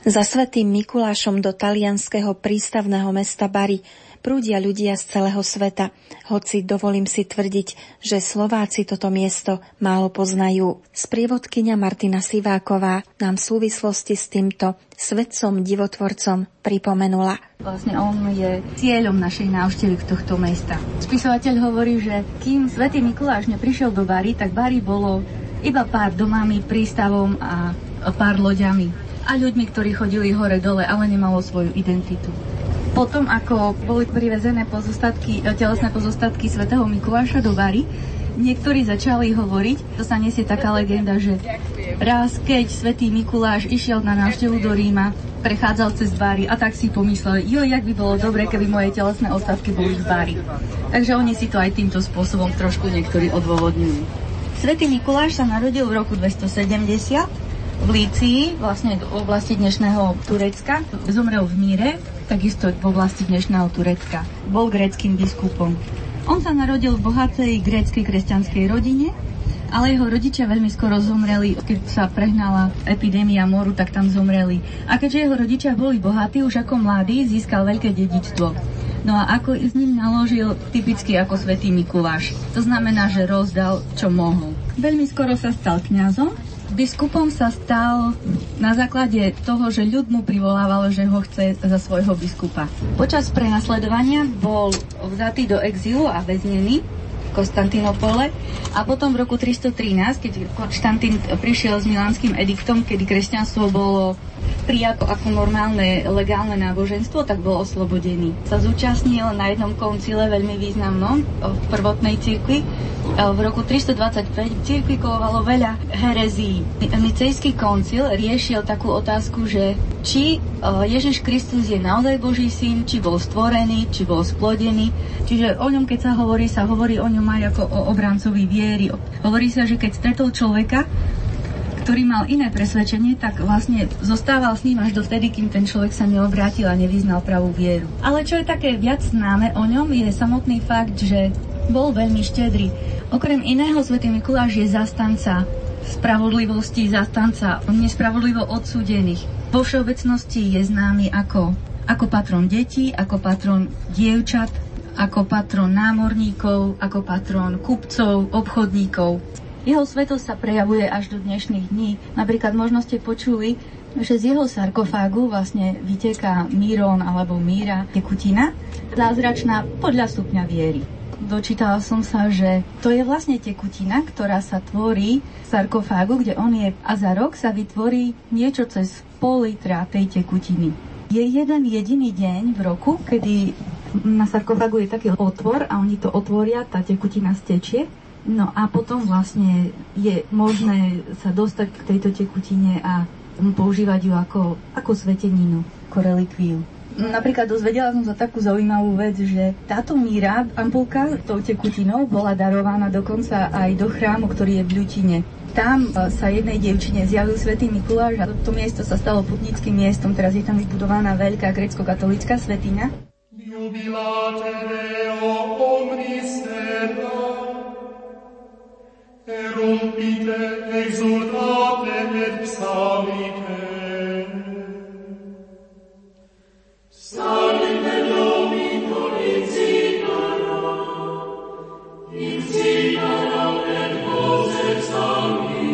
Za svätým Mikulášom do talianského prístavného mesta Bari prúdia ľudia z celého sveta, hoci dovolím si tvrdiť, že Slováci toto miesto málo poznajú. Sprievodkyňa Martina Siváková nám v súvislosti s týmto svetcom divotvorcom pripomenula. Vlastne on je cieľom našej návštevy tohto mesta. Spisovateľ hovorí, že kým svätý Mikuláš neprišiel do Bari, tak Bari bolo iba pár domami, prístavom a pár loďami a ľuďmi, ktorí chodili hore-dole, ale nemalo svoju identitu. Potom, ako boli privezené telesné pozostatky svätého Mikuláša do Bari, niektorí začali hovoriť, to sa nesie taká legenda, že raz, keď svätý Mikuláš išiel na návštevu do Ríma, prechádzal cez Bari a tak si pomysleli, jak by bolo dobre, keby moje telesné ostatky boli v Bari. Takže oni si to aj týmto spôsobom trošku niektorí odôvodňujú. Svätý Mikuláš sa narodil v roku 270, v Lícii, vlastne v oblasti dnešného Turecka. Zomrel v Míre, takisto v oblasti dnešného Turecka. Bol gréckym biskupom. On sa narodil v bohatej gréckej kresťanskej rodine, ale jeho rodičia veľmi skoro zomreli. Keď sa prehnala epidémia moru, tak tam zomreli. A keďže jeho rodičia boli bohatí, už ako mladý získal veľké dedičstvo. No a ako s ním naložil, typicky ako svätý Mikuláš. To znamená, že rozdal, čo mohol. Veľmi skoro sa stal kňazom. Biskupom sa stal na základe toho, že ľud mu privolával, že ho chce za svojho biskupa. Počas prenasledovania bol vzatý do exílu a väznený v Konstantinopole a potom v roku 313, keď Konštantín prišiel s milánskym ediktom, kedy kresťanstvo bolo prijato ako normálne legálne náboženstvo, tak bol oslobodený. Sa zúčastnil na jednom koncile veľmi významnom v prvotnej cirkvi. V roku 325 cirkvi kolovalo veľa herezí. Nicejský koncil riešil takú otázku, že či Ježiš Kristus je naozaj Boží syn, či bol stvorený, či bol splodený. Čiže o ňom, keď sa hovorí o ňom aj ako o obrancovi viery. Hovorí sa, že keď stretol človeka, ktorý mal iné presvedčenie, tak vlastne zostával s ním až dovtedy, kým ten človek sa neobrátil a nevyznal pravú vieru. Ale čo je také viac známe o ňom, je samotný fakt, že bol veľmi štedrý. Okrem iného, svätý Mikuláš je zastanca spravodlivosti, zastanca nespravodlivo odsúdených. Vo všeobecnosti je známy ako patron detí, ako patron dievčat, ako patron námorníkov, ako patron kupcov, obchodníkov. Jeho svetosť sa prejavuje až do dnešných dní. Napríklad možno ste počuli, že z jeho sarkofágu vlastne vyteká Míron alebo Míra tekutina, zázračná podľa stupňa viery. Dočítala som sa, že to je vlastne tekutina, ktorá sa tvorí v sarkofágu, kde on je, a za rok sa vytvorí niečo cez pol litra tej tekutiny. Je jeden jediný deň v roku, kedy na sarkofágu je taký otvor a oni to otvoria, tá tekutina stečie. No a potom vlastne je možné sa dostať k tejto tekutine a používať ju ako sveteninu, ako relikviu. Napríklad dozvedela som sa takú zaujímavú vec, že táto míra, ampulka tou tekutinou, bola darovaná dokonca aj do chrámu, ktorý je v Ľutine. Tam sa jednej dievčine zjavil svätý Mikuláš a to miesto sa stalo putnickým miestom. Teraz je tam vybudovaná veľká grécko-katolícka svätyňa. Erumpite, exultate et psalmite. Salve Domino, incitara et voce psalmi.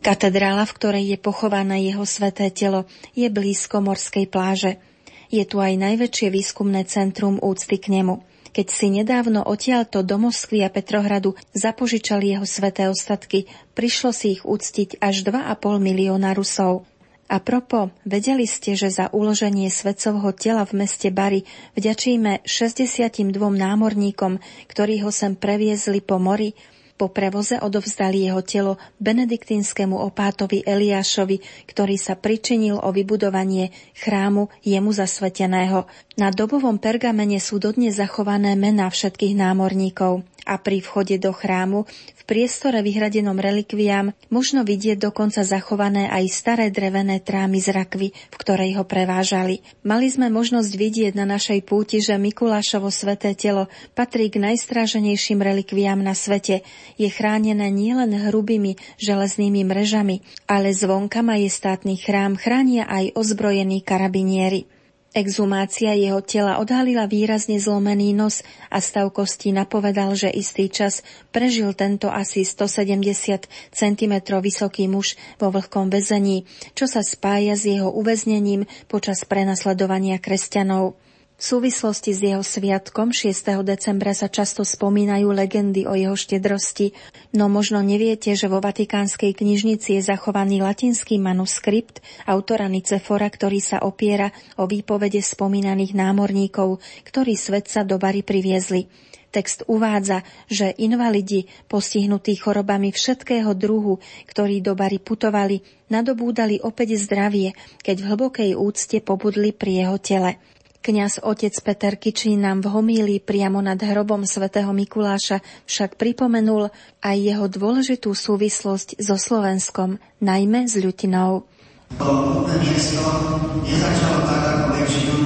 Katedrála, v ktorej je pochované jeho sväté telo, je blízko morskej pláže. Je tu aj najväčšie výskumné centrum úcty k nemu. Keď si nedávno odtiaľto do Moskvy a Petrohradu zapožičali jeho sväté ostatky, prišlo si ich uctiť až 2,5 milióna Rusov. A propo, vedeli ste, že za uloženie svätcovho tela v meste Bari vďačíme 62 námorníkom, ktorí ho sem previezli po mori? Po prevoze odovzdali jeho telo benediktínskemu opátovi Eliášovi, ktorý sa pričinil o vybudovanie chrámu jemu zasveteného. Na dobovom pergamene sú dodnes zachované mená všetkých námorníkov. A pri vchode do chrámu, v priestore vyhradenom relikviám, možno vidieť dokonca zachované aj staré drevené trámy z rakvy, v ktorej ho prevážali. Mali sme možnosť vidieť na našej púti, že Mikulášovo sväté telo patrí k najstráženejším relikviám na svete. Je chránené nielen hrubými železnými mrežami, ale zvonka majestátny chrám chránia aj ozbrojení karabinieri. Exhumácia jeho tela odhalila výrazne zlomený nos a stav kostí napovedal, že istý čas prežil tento asi 170 cm vysoký muž vo vlhkom väzení, čo sa spája s jeho uväznením počas prenasledovania kresťanov. V súvislosti s jeho sviatkom 6. decembra sa často spomínajú legendy o jeho štedrosti, no možno neviete, že vo Vatikánskej knižnici je zachovaný latinský manuskript autora Nicefora, ktorý sa opiera o výpovede spomínaných námorníkov, ktorí svetca do Bari priviezli. Text uvádza, že invalidi, postihnutí chorobami všetkého druhu, ktorí do Bari putovali, nadobúdali opäť zdravie, keď v hlbokej úcte pobudli pri jeho tele. Kňaz otec Peter Kičín nám v homílii priamo nad hrobom svätého Mikuláša však pripomenul aj jeho dôležitú súvislosť so Slovenskom, najmä s Ľutinou. To nové miesto nezačalo tak, ako väčšinu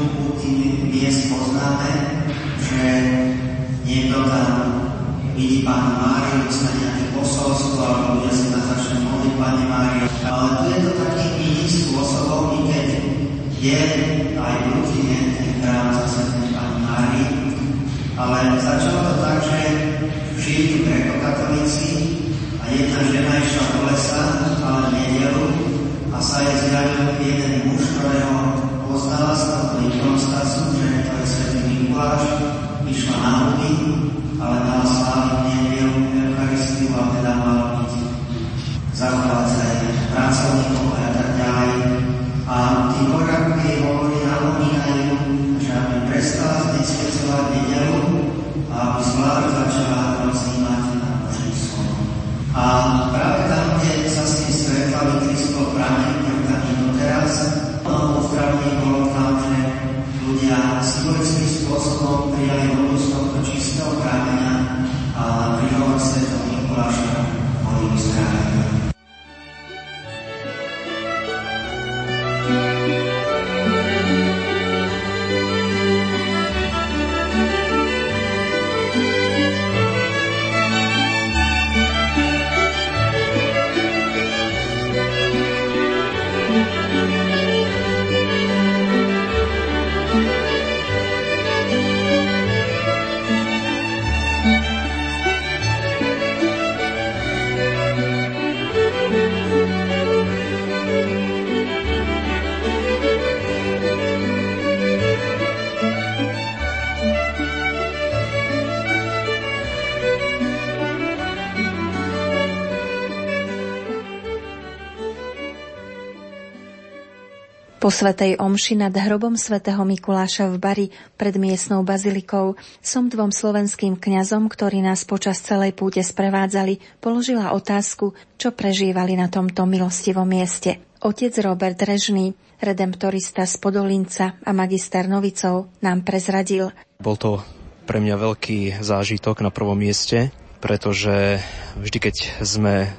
miest poznáme, že niekto tam vidí Pánu Máriu, dostane nejaké posolstvo, alebo ľudia sa tam začne modliť Pane Máriu. Ale tu je to takým iným spôsobom, i keď je aj v Ľutine chrám zasvätenej Panny Márii, ale začalo to tak, že žili tu grékokatolíci a jedna žena išla do lesa, ale v nedeľu, a sa jej zjavil jeden muž, ktorého poznala z toho výkonom stacu, že to je svätý Mikuláš, išla na huby, ale dala sláviť nedeľu Eucharistiu a teda mala byť zachováť sa jej pracovníkov. Martinu Katarínu teraz, ono pozdravenie bolo kladné. Ľudia symbolickým spôsobom prijali hodnosť tohto čistého trávenia a príhovor svätého Mikuláša boli vystrávení. Po svätej omši nad hrobom svätého Mikuláša v Bari pred miestnou bazilikou som dvom slovenským kňazom, ktorí nás počas celej púte sprevádzali, položila otázku, čo prežívali na tomto milostivom mieste. Otec Robert Režný, redemptorista z Podolinca a magister Novicov, nám prezradil. Bol to pre mňa veľký zážitok na prvom mieste, pretože vždy, keď sme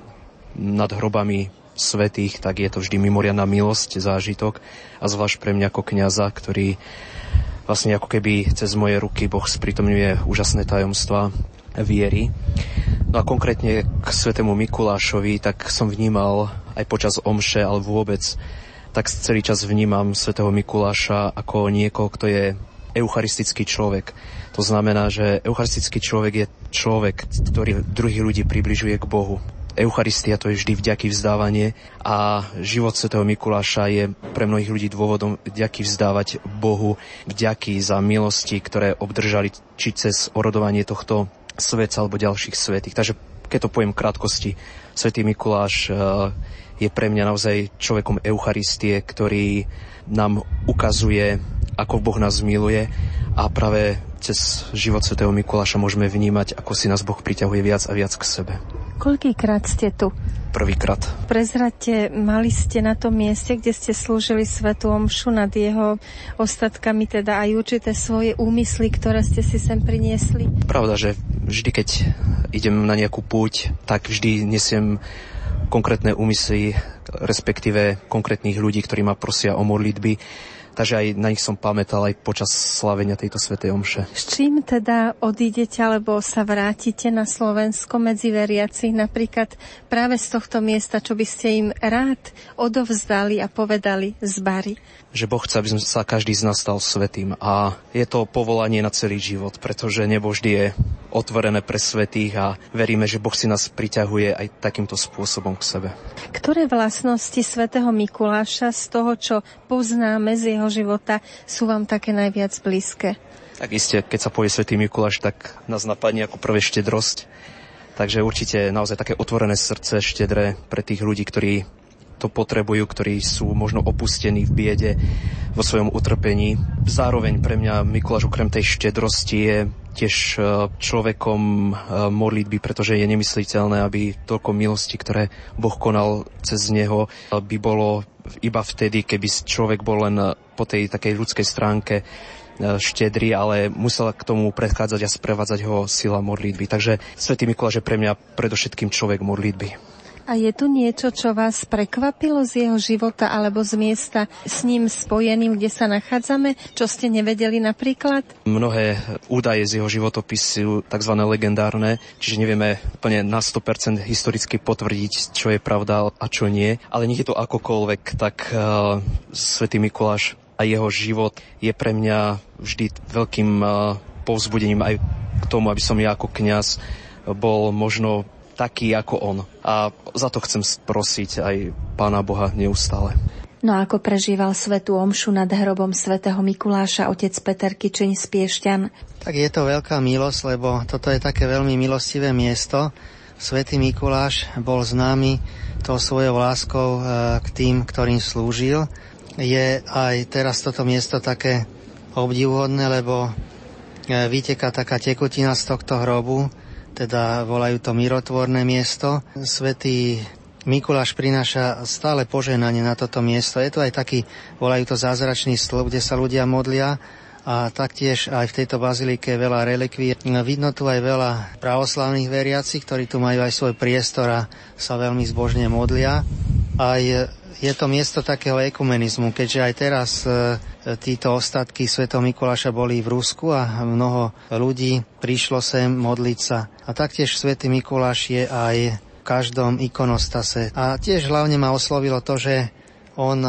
nad hrobami svätých, tak je to vždy mimoriadna milosť, zážitok a zvlášť pre mňa ako kňaza, ktorý vlastne ako keby cez moje ruky Boh sprítomňuje úžasné tajomstvá viery. No a konkrétne k svätému Mikulášovi, tak som vnímal aj počas omše, ale vôbec tak celý čas vnímam svätého Mikuláša ako niekoho, kto je eucharistický človek. To znamená, že eucharistický človek je človek, ktorý druhých ľudí približuje k Bohu. Eucharistia to je vždy vďaky vzdávanie a život svätého Mikuláša je pre mnohých ľudí dôvodom vďaky vzdávať Bohu, vďaky za milosti, ktoré obdržali či cez orodovanie tohto svätca alebo ďalších svätých. Takže keď to poviem krátkosti, svätý Mikuláš je pre mňa naozaj človekom Eucharistie, ktorý nám ukazuje, ako Boh nás miluje a práve cez život svätého Mikuláša môžeme vnímať, ako si nás Boh priťahuje viac a viac k sebe. Koľkýkrát ste tu? Prvýkrát. Prezraďte, mali ste na tom mieste, kde ste slúžili svätú omšu nad jeho ostatkami, teda aj určité svoje úmysly, ktoré ste si sem priniesli? Pravda, že vždy, keď idem na nejakú púť, tak vždy nesiem konkrétne úmysly, respektíve konkrétnych ľudí, ktorí ma prosia o modlitby. Takže aj na nich som pamätal aj počas slávenia tejto svätej omše. S čím teda odídete alebo sa vrátite na Slovensko medzi veriacich napríklad práve z tohto miesta, čo by ste im rád odovzdali a povedali z Bari? Že Boh chce, aby sa každý z nás stal svätým a je to povolanie na celý život, pretože nebo vždy je otvorené pre svätých a veríme, že Boh si nás priťahuje aj takýmto spôsobom k sebe. Ktoré vlastnosti svätého Mikuláša z toho, čo poznáme z jeho života sú vám také najviac blízke? Tak iste, keď sa povie svätý Mikuláš, tak nás napadne ako prvé štedrosť. Takže určite naozaj také otvorené srdce, štedré pre tých ľudí, ktorí to potrebujú, ktorí sú možno opustení v biede, vo svojom utrpení. Zároveň pre mňa Mikuláš okrem tej štedrosti je tiež človekom modlitby, pretože je nemysliteľné, aby toľko milosti, ktoré Boh konal cez neho, by bolo iba vtedy, keby človek bol len po tej takej ľudskej stránke štedrý, ale musela k tomu predchádzať a sprevádzať ho sila modlitby. Takže svätý Mikuláš je pre mňa predovšetkým človek modlitby. A je tu niečo, čo vás prekvapilo z jeho života alebo z miesta s ním spojeným, kde sa nachádzame? Čo ste nevedeli napríklad? Mnohé údaje z jeho životopisu, takzvané legendárne, čiže nevieme úplne na 100% historicky potvrdiť, čo je pravda a čo nie. Ale nech je to akokoľvek, tak svätý Mikuláš a jeho život je pre mňa vždy veľkým povzbudením aj k tomu, aby som ja ako kňaz bol možno taký ako on. A za to chcem prosiť aj Pána Boha neustále. No ako prežíval svätú omšu nad hrobom svätého Mikuláša otec Peter Kičín z Piešťan? Tak je to veľká milosť, lebo toto je také veľmi milostivé miesto. Svätý Mikuláš bol známy tou svojou láskou k tým, ktorým slúžil. Je aj teraz toto miesto také obdivuhodné, lebo vyteká taká tekutina z tohto hrobu, teda volajú to mirotvorné miesto. Svätý Mikuláš prináša stále požehnanie na toto miesto. Je to aj taký, volajú to zázračný stĺp, kde sa ľudia modlia, a taktiež aj v tejto bazilike veľa relikví. Vidno tu aj veľa pravoslavných veriacich, ktorí tu majú aj svoj priestor a sa veľmi zbožne modlia. Aj je to miesto takého ekumenizmu, keďže aj teraz títo ostatky svätého Mikuláša boli v Rusku a mnoho ľudí prišlo sem modliť sa. A taktiež svätý Mikuláš je aj v každom ikonostase. A tiež hlavne ma oslovilo to, že on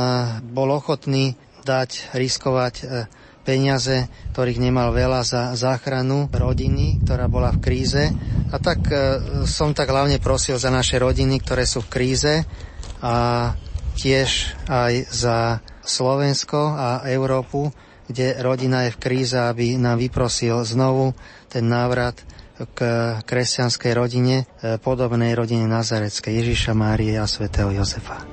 bol ochotný dať, riskovať peniaze, ktorých nemal veľa, za záchranu rodiny, ktorá bola v kríze. A tak som tak hlavne prosil za naše rodiny, ktoré sú v kríze, a tiež aj za Slovensko a Európu, kde rodina je v kríze, aby nám vyprosil znovu ten návrat k kresťanskej rodine, podobnej rodine nazareckej Ježiša, Márie a svätého Jozefa.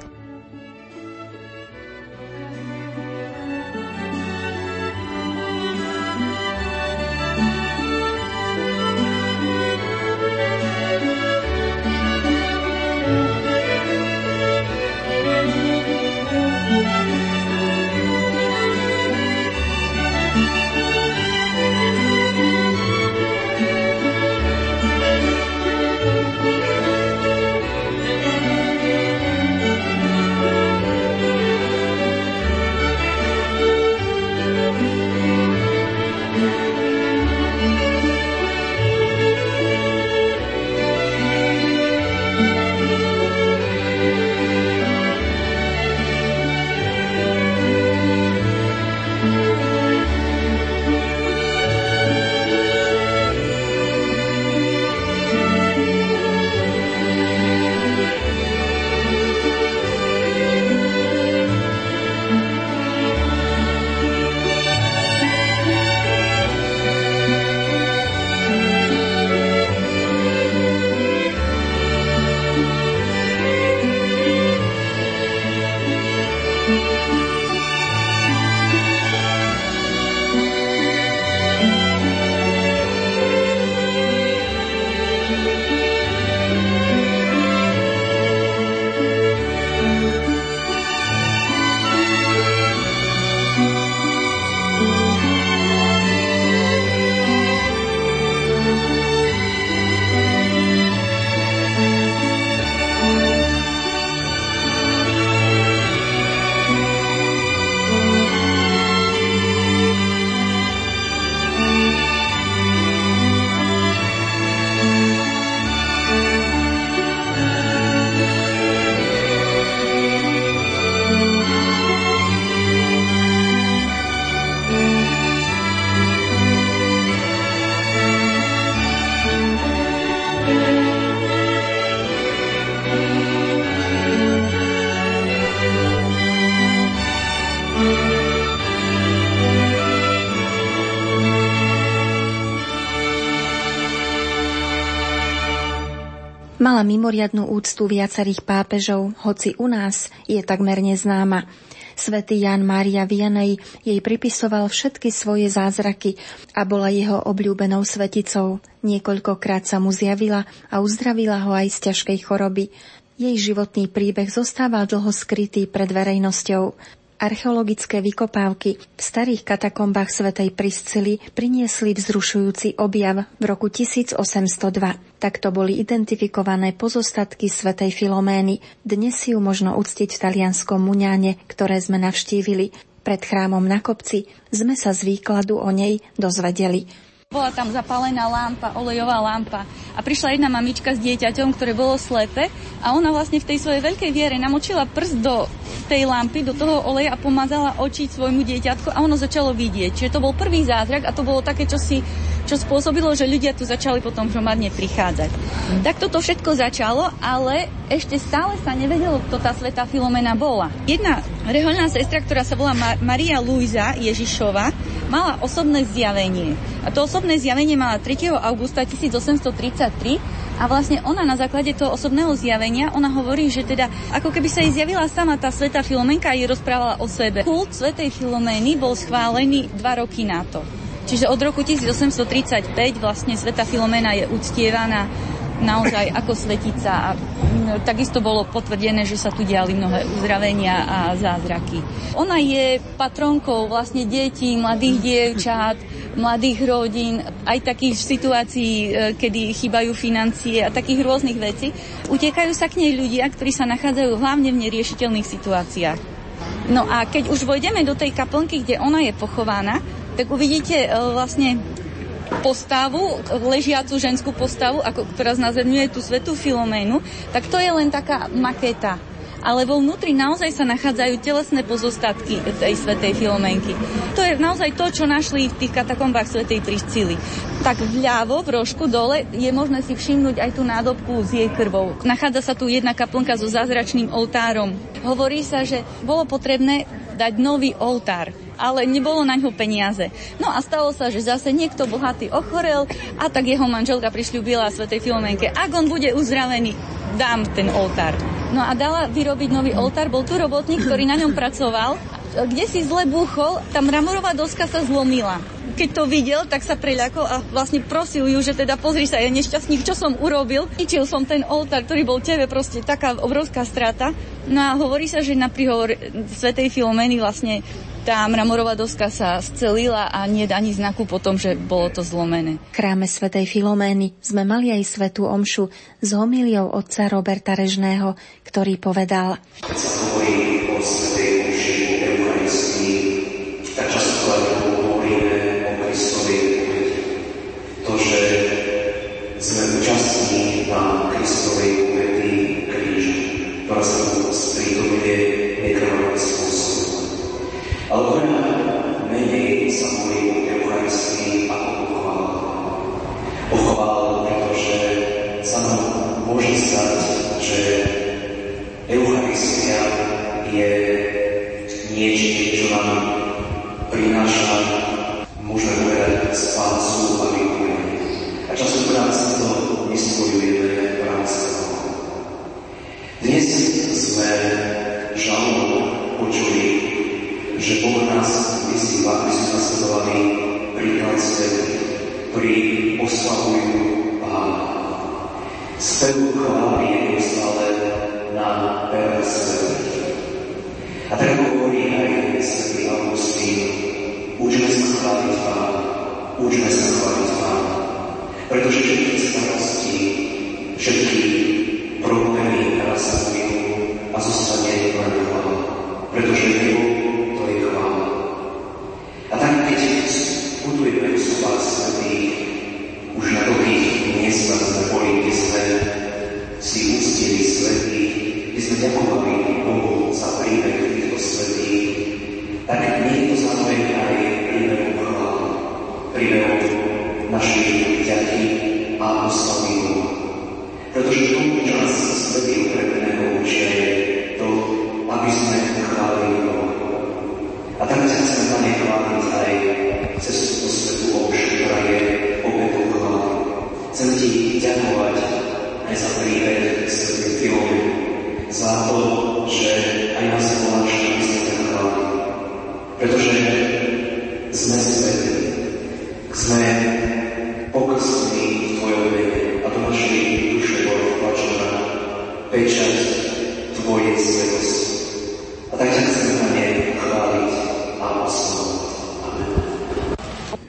Mala mimoriadnu úctu viacerých pápežov, hoci u nás je takmer neznáma. Svätý Ján Mária Vianney jej pripisoval všetky svoje zázraky a bola jeho obľúbenou sveticou. Niekoľkokrát sa mu zjavila a uzdravila ho aj z ťažkej choroby. Jej životný príbeh zostával dlho skrytý pred verejnosťou. Archeologické vykopávky v starých katakombách svätej Priscily priniesli vzrušujúci objav v roku 1802. Takto boli identifikované pozostatky svätej Filomény. Dnes si ju možno uctiť v talianskom Muňáne, ktoré sme navštívili. Pred chrámom na kopci sme sa z výkladu o nej dozvedeli. Bola tam zapálená lampa, olejová lampa, a prišla jedna mamička s dieťaťom, ktoré bolo slepé, a ona vlastne v tej svojej veľkej viere namočila prst do tej lampy, do toho oleja, a pomazala oči svojmu dieťatku a ono začalo vidieť. Čiže to bol prvý zázrak a to bolo také čosi, čo spôsobilo, že ľudia tu začali potom hromadne prichádzať. Tak toto všetko začalo, ale ešte stále sa nevedelo, kto tá svätá Filomena bola. Jedna rehoľná sestra, ktorá sa volá Maria Luíza Ježíšová, mala osobné zjavenie. A to osobné zjavenie mala 3. augusta 1833 a vlastne ona na základe toho osobného zjavenia, ona hovorí, že teda ako keby sa jej zjavila sama tá svätá Filomenka a jej rozprávala o sebe. Kult svätej Filomény bol schválený 2 roky na to. Čiže od roku 1835 vlastne svätá Filomena je uctievaná naozaj ako svetica a takisto bolo potvrdené, že sa tu diali mnohé uzdravenia a zázraky. Ona je patronkou vlastne detí, mladých dievčat, mladých rodín, aj takých situácií, kedy chýbajú financie a takých rôznych vecí. Utekajú sa k nej ľudia, ktorí sa nachádzajú hlavne v neriešiteľných situáciách. No a keď už vojdeme do tej kaplnky, kde ona je pochovaná, tak uvidíte vlastne postavu, ležiacu ženskú postavu, ktorá znázorňuje tú svätú Filoménu, tak to je len taká makéta. Ale vo vnútri naozaj sa nachádzajú telesné pozostatky tej svätej Filoménky. To je naozaj to, čo našli v tých katakombách svätej Priscily. Tak vľavo, v rožku dole, je možné si všimnúť aj tú nádobku s jej krvou. Nachádza sa tu jedna kaplnka so zázračným oltárom. Hovorí sa, že bolo potrebné dať nový oltár, ale nebolo na ňo peniaze. No a stalo sa, že zase niekto bohatý ochorel a tak jeho manželka prisľúbila svätej Filoménke: ak on bude uzdravený, dám ten oltár. No a dala vyrobiť nový oltár, bol tu robotník, ktorý na ňom pracoval. Kde si zle búchol, tá mramorová doska sa zlomila. Keď to videl, tak sa preľakol a vlastne prosil ju, že teda pozri sa, ja nešťastník, čo som urobil. Ničil som ten oltár, ktorý bol tebe, proste taká obrovská strata. No a hovorí sa, že na príhovor svätej Filomény vlastne tá mramorová doska sa scelila a nie je ani znaku potom, že bolo to zlomené. V chráme svätej Filomény sme mali aj svätú omšu s homíliou otca Roberta Režného, ktorý povedal: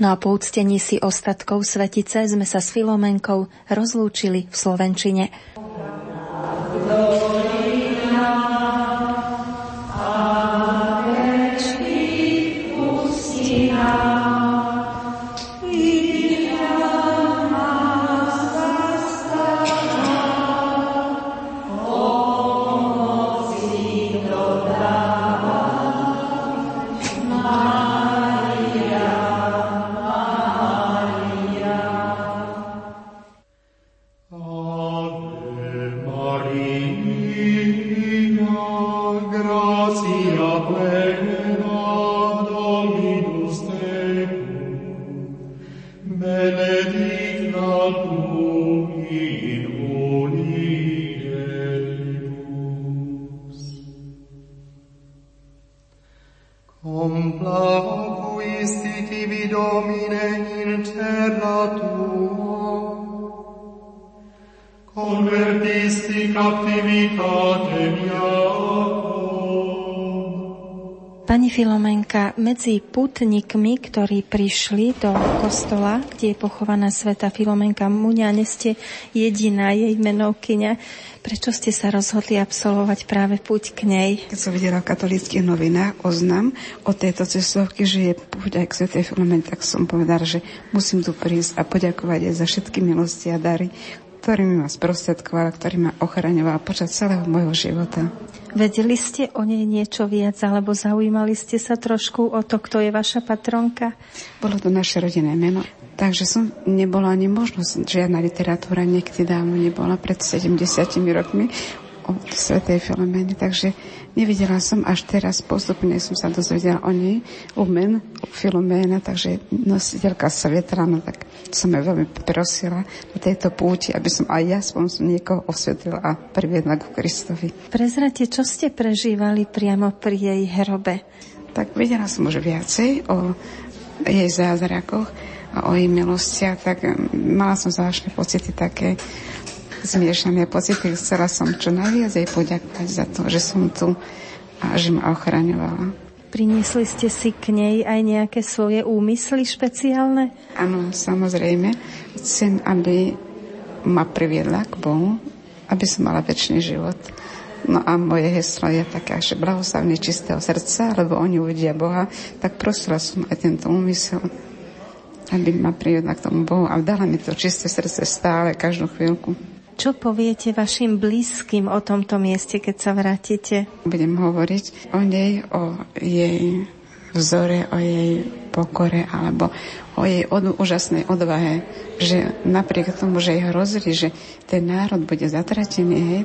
No a po uctení si ostatkov svetice sme sa s Filomenkou rozlúčili v slovenčine. Convertisti Pani Filomenka, medzi putníkmi, ktorí prišli do kostola, kde je pochovaná svätá Filomenka Muňa, nie ste jediná jej menovkyňa. Prečo ste sa rozhodli absolvovať práve púť k nej? Keď som videla v katolíckych novinách oznam o tejto cestovke, že je púť aj k svätej Filomenke, tak som povedala, že musím tu prísť a poďakovať aj za všetky milosti a dary, ktorými ma sprostredkovala, ktorý ma ochraňovala počas celého môjho života. Vedeli ste o nej niečo viac, alebo zaujímali ste sa trošku o to, kto je vaša patronka? Bolo to naše rodinné meno, takže som nebola ani možnosť, žiadna literatúra niekedy dávno nebola, pred 70 rokmi o svätej Filomene, takže nevidela som až teraz, postupne som sa dozvedela o nej, o Filomena, takže nositeľka svetlana, tak som ju veľmi prosila na tejto púti, aby som aj ja som niekoho osvetlila a priviedla ku Kristovi. Prezrate, čo ste prežívali priamo pri jej hrobe? Tak videla som už viacej o jej zázrakoch a o jej milostiach, tak mala som zvláštne pocity také, zmiešané pocity. Chcela som čo najviac jej poďakovať za to, že som tu a že ma ochraňovala. Priniesli ste si k nej aj nejaké svoje úmysly špeciálne? Áno, samozrejme. Chcem, aby ma priviedla k Bohu, aby som mala večný život. No a moje heslo je také, že blahoslavný čistého srdca, lebo oni uvidia Boha, tak prosila som aj tento úmysel, aby ma priviedla k tomu Bohu a dala mi to čisté srdce stále, každú chvíľku. Čo poviete vašim blízkym o tomto mieste, keď sa vrátite? Budem hovoriť o nej, o jej vzore, o jej pokore alebo o jej úžasnej odvahe, že napriek tomu, že jej hrozili, že ten národ bude zatratený, hej,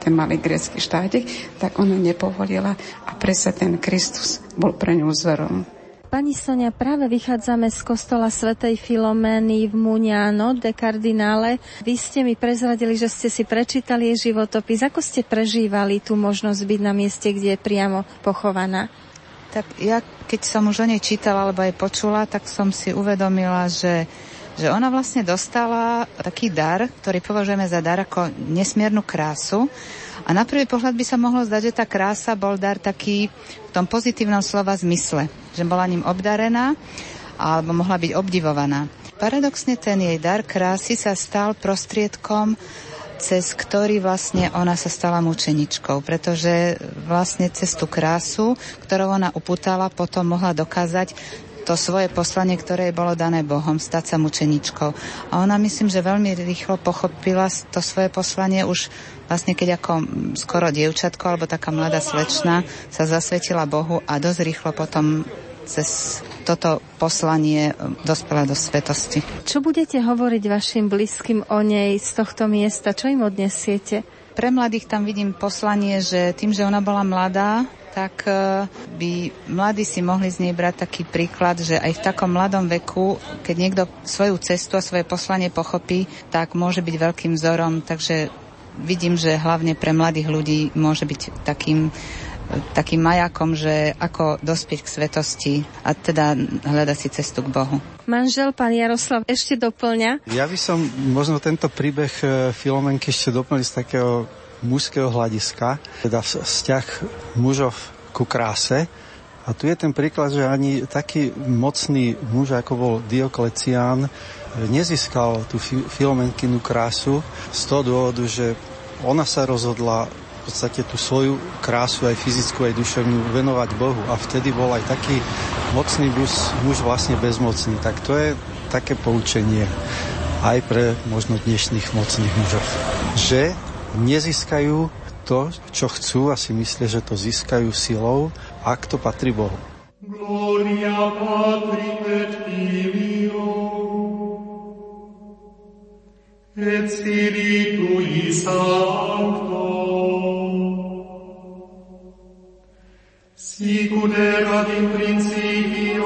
ten malý grécky štátik, tak ona nepovolila a predsa ten Kristus bol pre ňu vzorom. Pani Sonia, práve vychádzame z kostola svätej Filomény v Mugnano de Kardinále. Vy ste mi prezradili, že ste si prečítali jej životopis. Ako ste prežívali tú možnosť byť na mieste, kde je priamo pochovaná? Tak ja, keď som už o nej čítala alebo aj počula, tak som si uvedomila, že ona vlastne dostala taký dar, ktorý považujeme za dar ako nesmiernu krásu. A na prvý pohľad by sa mohlo zdať, že tá krása bol dar taký v tom pozitívnom slova zmysle, že bola ním obdarená alebo mohla byť obdivovaná. Paradoxne ten jej dar krásy sa stal prostriedkom, cez ktorý vlastne ona sa stala mučeničkou, pretože vlastne cez tú krásu, ktorou ona upútala, potom mohla dokázať to svoje poslanie, ktoré bolo dané Bohom, stať sa mučeničkou. A ona, myslím, že veľmi rýchlo pochopila to svoje poslanie už vlastne, keď ako skoro dievčatko alebo taká mladá slečna sa zasvetila Bohu a dosť rýchlo potom cez toto poslanie dospela do svetosti. Čo budete hovoriť vašim blízkym o nej z tohto miesta? Čo im odnesiete? Pre mladých tam vidím poslanie, že tým, že ona bola mladá, tak by mladí si mohli z nej brať taký príklad, že aj v takom mladom veku, keď niekto svoju cestu a svoje poslanie pochopí, tak môže byť veľkým vzorom. Takže vidím, že hlavne pre mladých ľudí môže byť takým majakom, že ako dospieť k svetosti a teda hľadať si cestu k Bohu. Manžel, pán Jaroslav, ešte doplňa? Ja by som možno tento príbeh Filomenky ešte doplnil z takého mužského hľadiska, teda vzťah mužov ku kráse. A tu je ten príklad, že ani taký mocný muž, ako bol Dioklecián, nezískal tú Filomenkinu krásu z toho dôvodu, že ona sa rozhodla v podstate tú svoju krásu, aj fyzickú, aj duševnú, venovať Bohu. A vtedy bol aj taký mocný muž vlastne bezmocný. Tak to je také poučenie aj pre možno dnešných mocných mužov, že nezískajú to, čo chcú, a si myslia, že to získajú silou, ak to patrí Bohu. Gloria Patri et Filio et Spiritui Sancto sicut erat in principio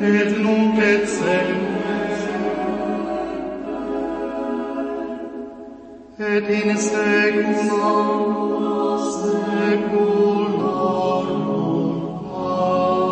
et nunc et semper et in secula seculorum. Amen.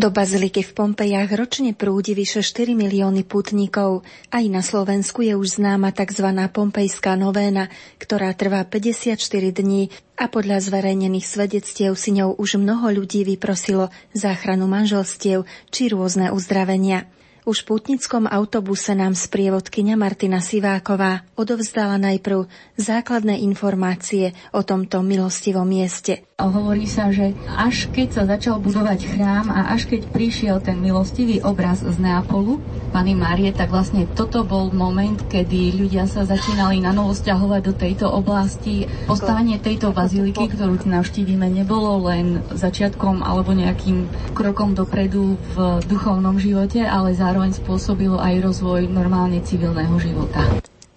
Do baziliky v Pompejach ročne prúdi vyše 4 milióny pútnikov. Aj na Slovensku je už známa tzv. Pompejská novéna, ktorá trvá 54 dní a podľa zverejnených svedectiev si ňou už mnoho ľudí vyprosilo záchranu manželstiev či rôzne uzdravenia. Už v pútnickom autobuse nám sprievodkyňa Martina Siváková odovzdala najprv základné informácie o tomto milostivom mieste. Hovorí sa, že až keď sa začal budovať chrám a až keď prišiel ten milostivý obraz z Neapolu, Panny Márie, tak vlastne toto bol moment, kedy ľudia sa začínali na novo sťahovať do tejto oblasti. Postavenie tejto baziliky, ktorú navštívime, nebolo len začiatkom alebo nejakým krokom dopredu v duchovnom živote, ale zároveň spôsobilo aj rozvoj normálne civilného života.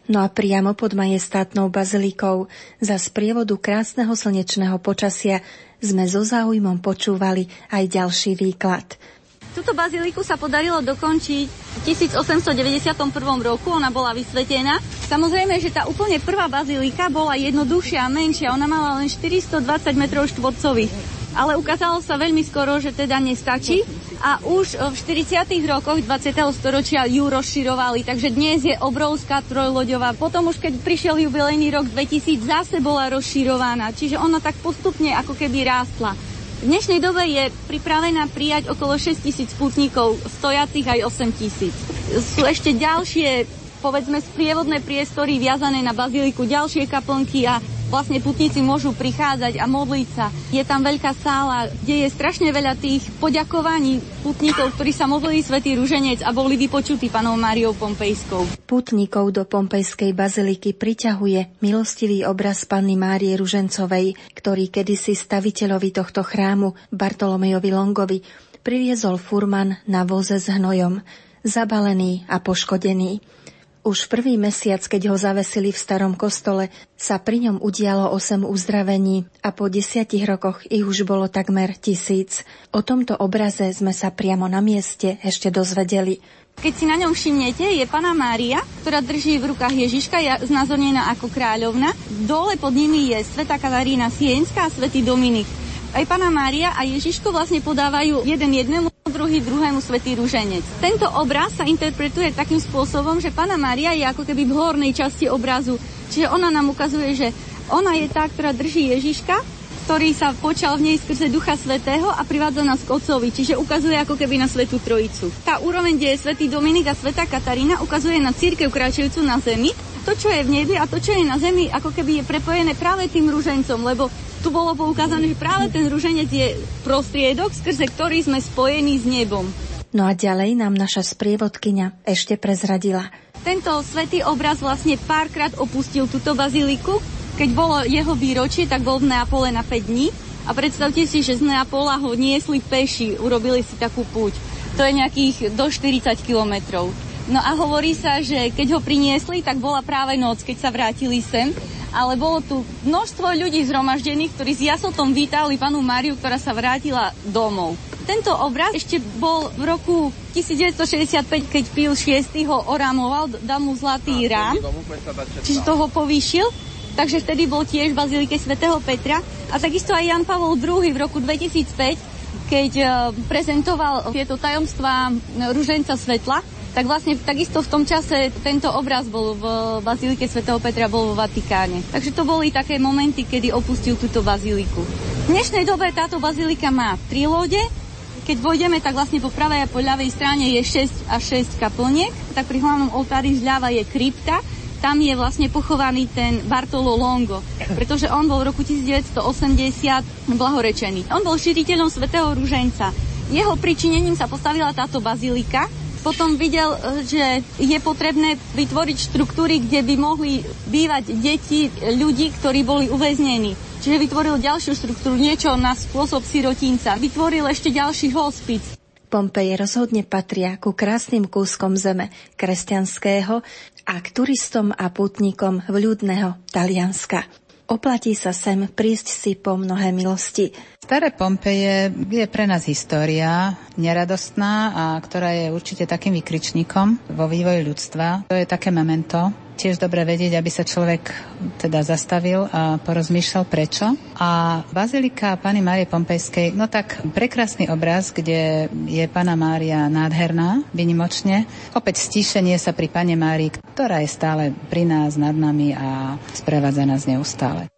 No a priamo pod majestátnou bazilikou za sprievodu krásneho slnečného počasia sme so záujmom počúvali aj ďalší výklad. Túto baziliku sa podarilo dokončiť v 1891 roku, ona bola vysvetená. Samozrejme, že tá úplne prvá bazilika bola jednoduchšia a menšia, ona mala len 420 m2, ale ukázalo sa veľmi skoro, že teda nestačí. A už v 40. rokoch 20. storočia ju rozširovali, takže dnes je obrovská trojloďová. Potom už keď prišiel jubilejný rok 2000, zase bola rozširovaná, čiže ona tak postupne ako keby rástla. V dnešnej dobe je pripravená prijať okolo 6 000 pútnikov, stojacich aj 8 000. Sú ešte ďalšie, povedzme, sprievodné priestory viazané na baziliku, ďalšie kaplnky a vlastne putníci môžu prichádzať a modliť sa. Je tam veľká sála, kde je strašne veľa tých poďakovaní putníkov, ktorí sa modlili svätý ruženec a boli vypočutí panou Máriou Pompejskou. Putníkov do Pompejskej baziliky priťahuje milostivý obraz Panny Márie Ružencovej, ktorý kedysi staviteľovi tohto chrámu Bartolomejovi Longovi priviezol furman na voze s hnojom, zabalený a poškodený. Už prvý mesiac, keď ho zavesili v starom kostole, sa pri ňom udialo 8 uzdravení a po 10 rokoch ich už bolo takmer 1000. O tomto obraze sme sa priamo na mieste ešte dozvedeli. Keď si na ňom všimnete, je Panna Mária, ktorá drží v rukách Ježiška, je znázornená ako kráľovna. Dole pod nimi je svätá Katarína Sienská a svätý Dominík. Aj Panna Mária a Ježiško vlastne podávajú jeden jednému, druhý druhému svätý ruženec. Tento obraz sa interpretuje takým spôsobom, že Panna Mária je ako keby v hornej časti obrazu. Čiže ona nám ukazuje, že ona je tá, ktorá drží Ježiška, ktorý sa počal v nej skrze Ducha Svätého a privádza nás k Otcovi, čiže ukazuje ako keby na Svätú Trojicu. Tá úroveň, kde je svätý Dominik a svätá Katarína, ukazuje na cirkev kráčajúcu na zemi. To, čo je v nebi a to, čo je na zemi, ako keby je prepojené práve tým ružencom, lebo tu bolo poukázané, že práve ten ruženec je prostriedok, skrze ktorý sme spojení s nebom. No a ďalej nám naša sprievodkyňa ešte prezradila. Tento svätý obraz vlastne párkrát opustil túto baziliku. Keď bolo jeho výročie, tak bol v Neapole na 5 dní. A predstavte si, že z Neapola ho niesli peši, urobili si takú púť. To je nejakých do 40 kilometrov. No a hovorí sa, že keď ho priniesli, tak bola práve noc, keď sa vrátili sem. Ale bolo tu množstvo ľudí zhromaždených, ktorí s jasotom vítali Pannu Máriu, ktorá sa vrátila domov. Tento obraz ešte bol v roku 1965, keď Pius VI ho orámoval, dal mu zlatý rám, čiže toho povýšil. Takže vtedy bol tiež v bazilike svätého Petra. A takisto aj Jan Pavel II v roku 2005, keď prezentoval tieto tajomstvá ruženca svetla, tak vlastne takisto v tom čase tento obraz bol v bazílike svätého Petra, bol vo Vatikáne. Takže to boli také momenty, kedy opustil túto bazíliku. V dnešnej dobe táto bazílika má 3 lode. Keď vojdeme, tak vlastne po pravej a po ľavej strane je 6 a 6 kaplniek. Tak pri hlavnom oltári zľava je krypta. Tam je vlastne pochovaný ten Bartolo Longo, pretože on bol v roku 1980 blahorečený. On bol šíriteľom svätého ruženca. Jeho pričinením sa postavila táto bazílika. Potom videl, že je potrebné vytvoriť štruktúry, kde by mohli bývať deti, ľudí, ktorí boli uväznení. Čiže vytvoril ďalšiu štruktúru, niečo na spôsob sirotínca. Vytvoril ešte ďalší hospic. Pompeje rozhodne patria ku krásnym kúskom zeme kresťanského a k turistom a pútnikom vľúdneho Talianska. Oplatí sa sem prísť si po mnohé milosti. Staré Pompeje je pre nás história neradostná a ktorá je určite takým vykričníkom vo vývoji ľudstva. To je také memento. Tiež dobre vedieť, aby sa človek teda zastavil a porozmýšľal prečo. A bazilika Panny Márie Pompejskej, no tak prekrásny obraz, kde je Panna Mária nádherná, vynimočne. Opäť stíšenie sa pri Panne Márii, ktorá je stále pri nás, nad nami a sprevádza nás neustále.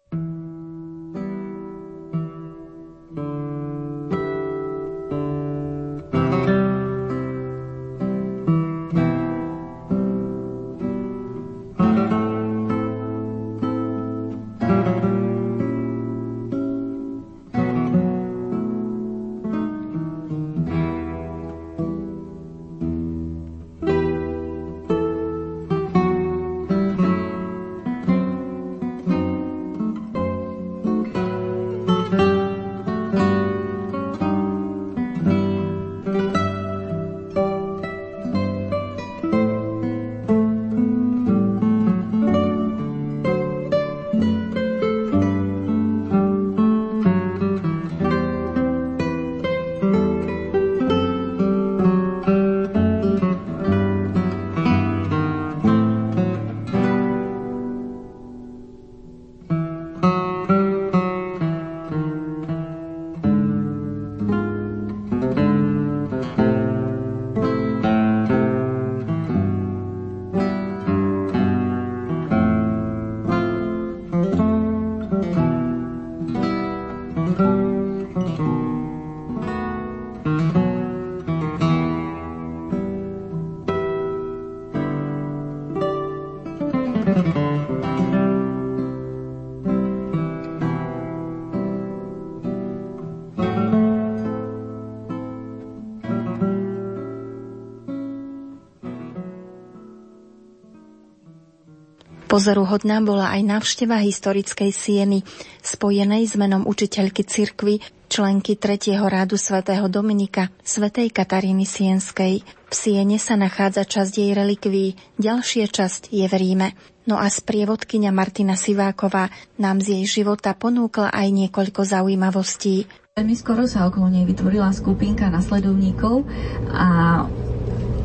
Pozoruhodná bola aj návšteva historickej Sieny, spojenej s menom učiteľky cirkvi, členky 3. rádu svätého Dominika, svätej Kataríny Sienskej. V Siene sa nachádza časť jej relikví, ďalšia časť je v Ríme. No a sprievodkyňa Martina Siváková nám z jej života ponúkla aj niekoľko zaujímavostí. Veľmi skoro sa okolo nej vytvorila skupinka nasledovníkov a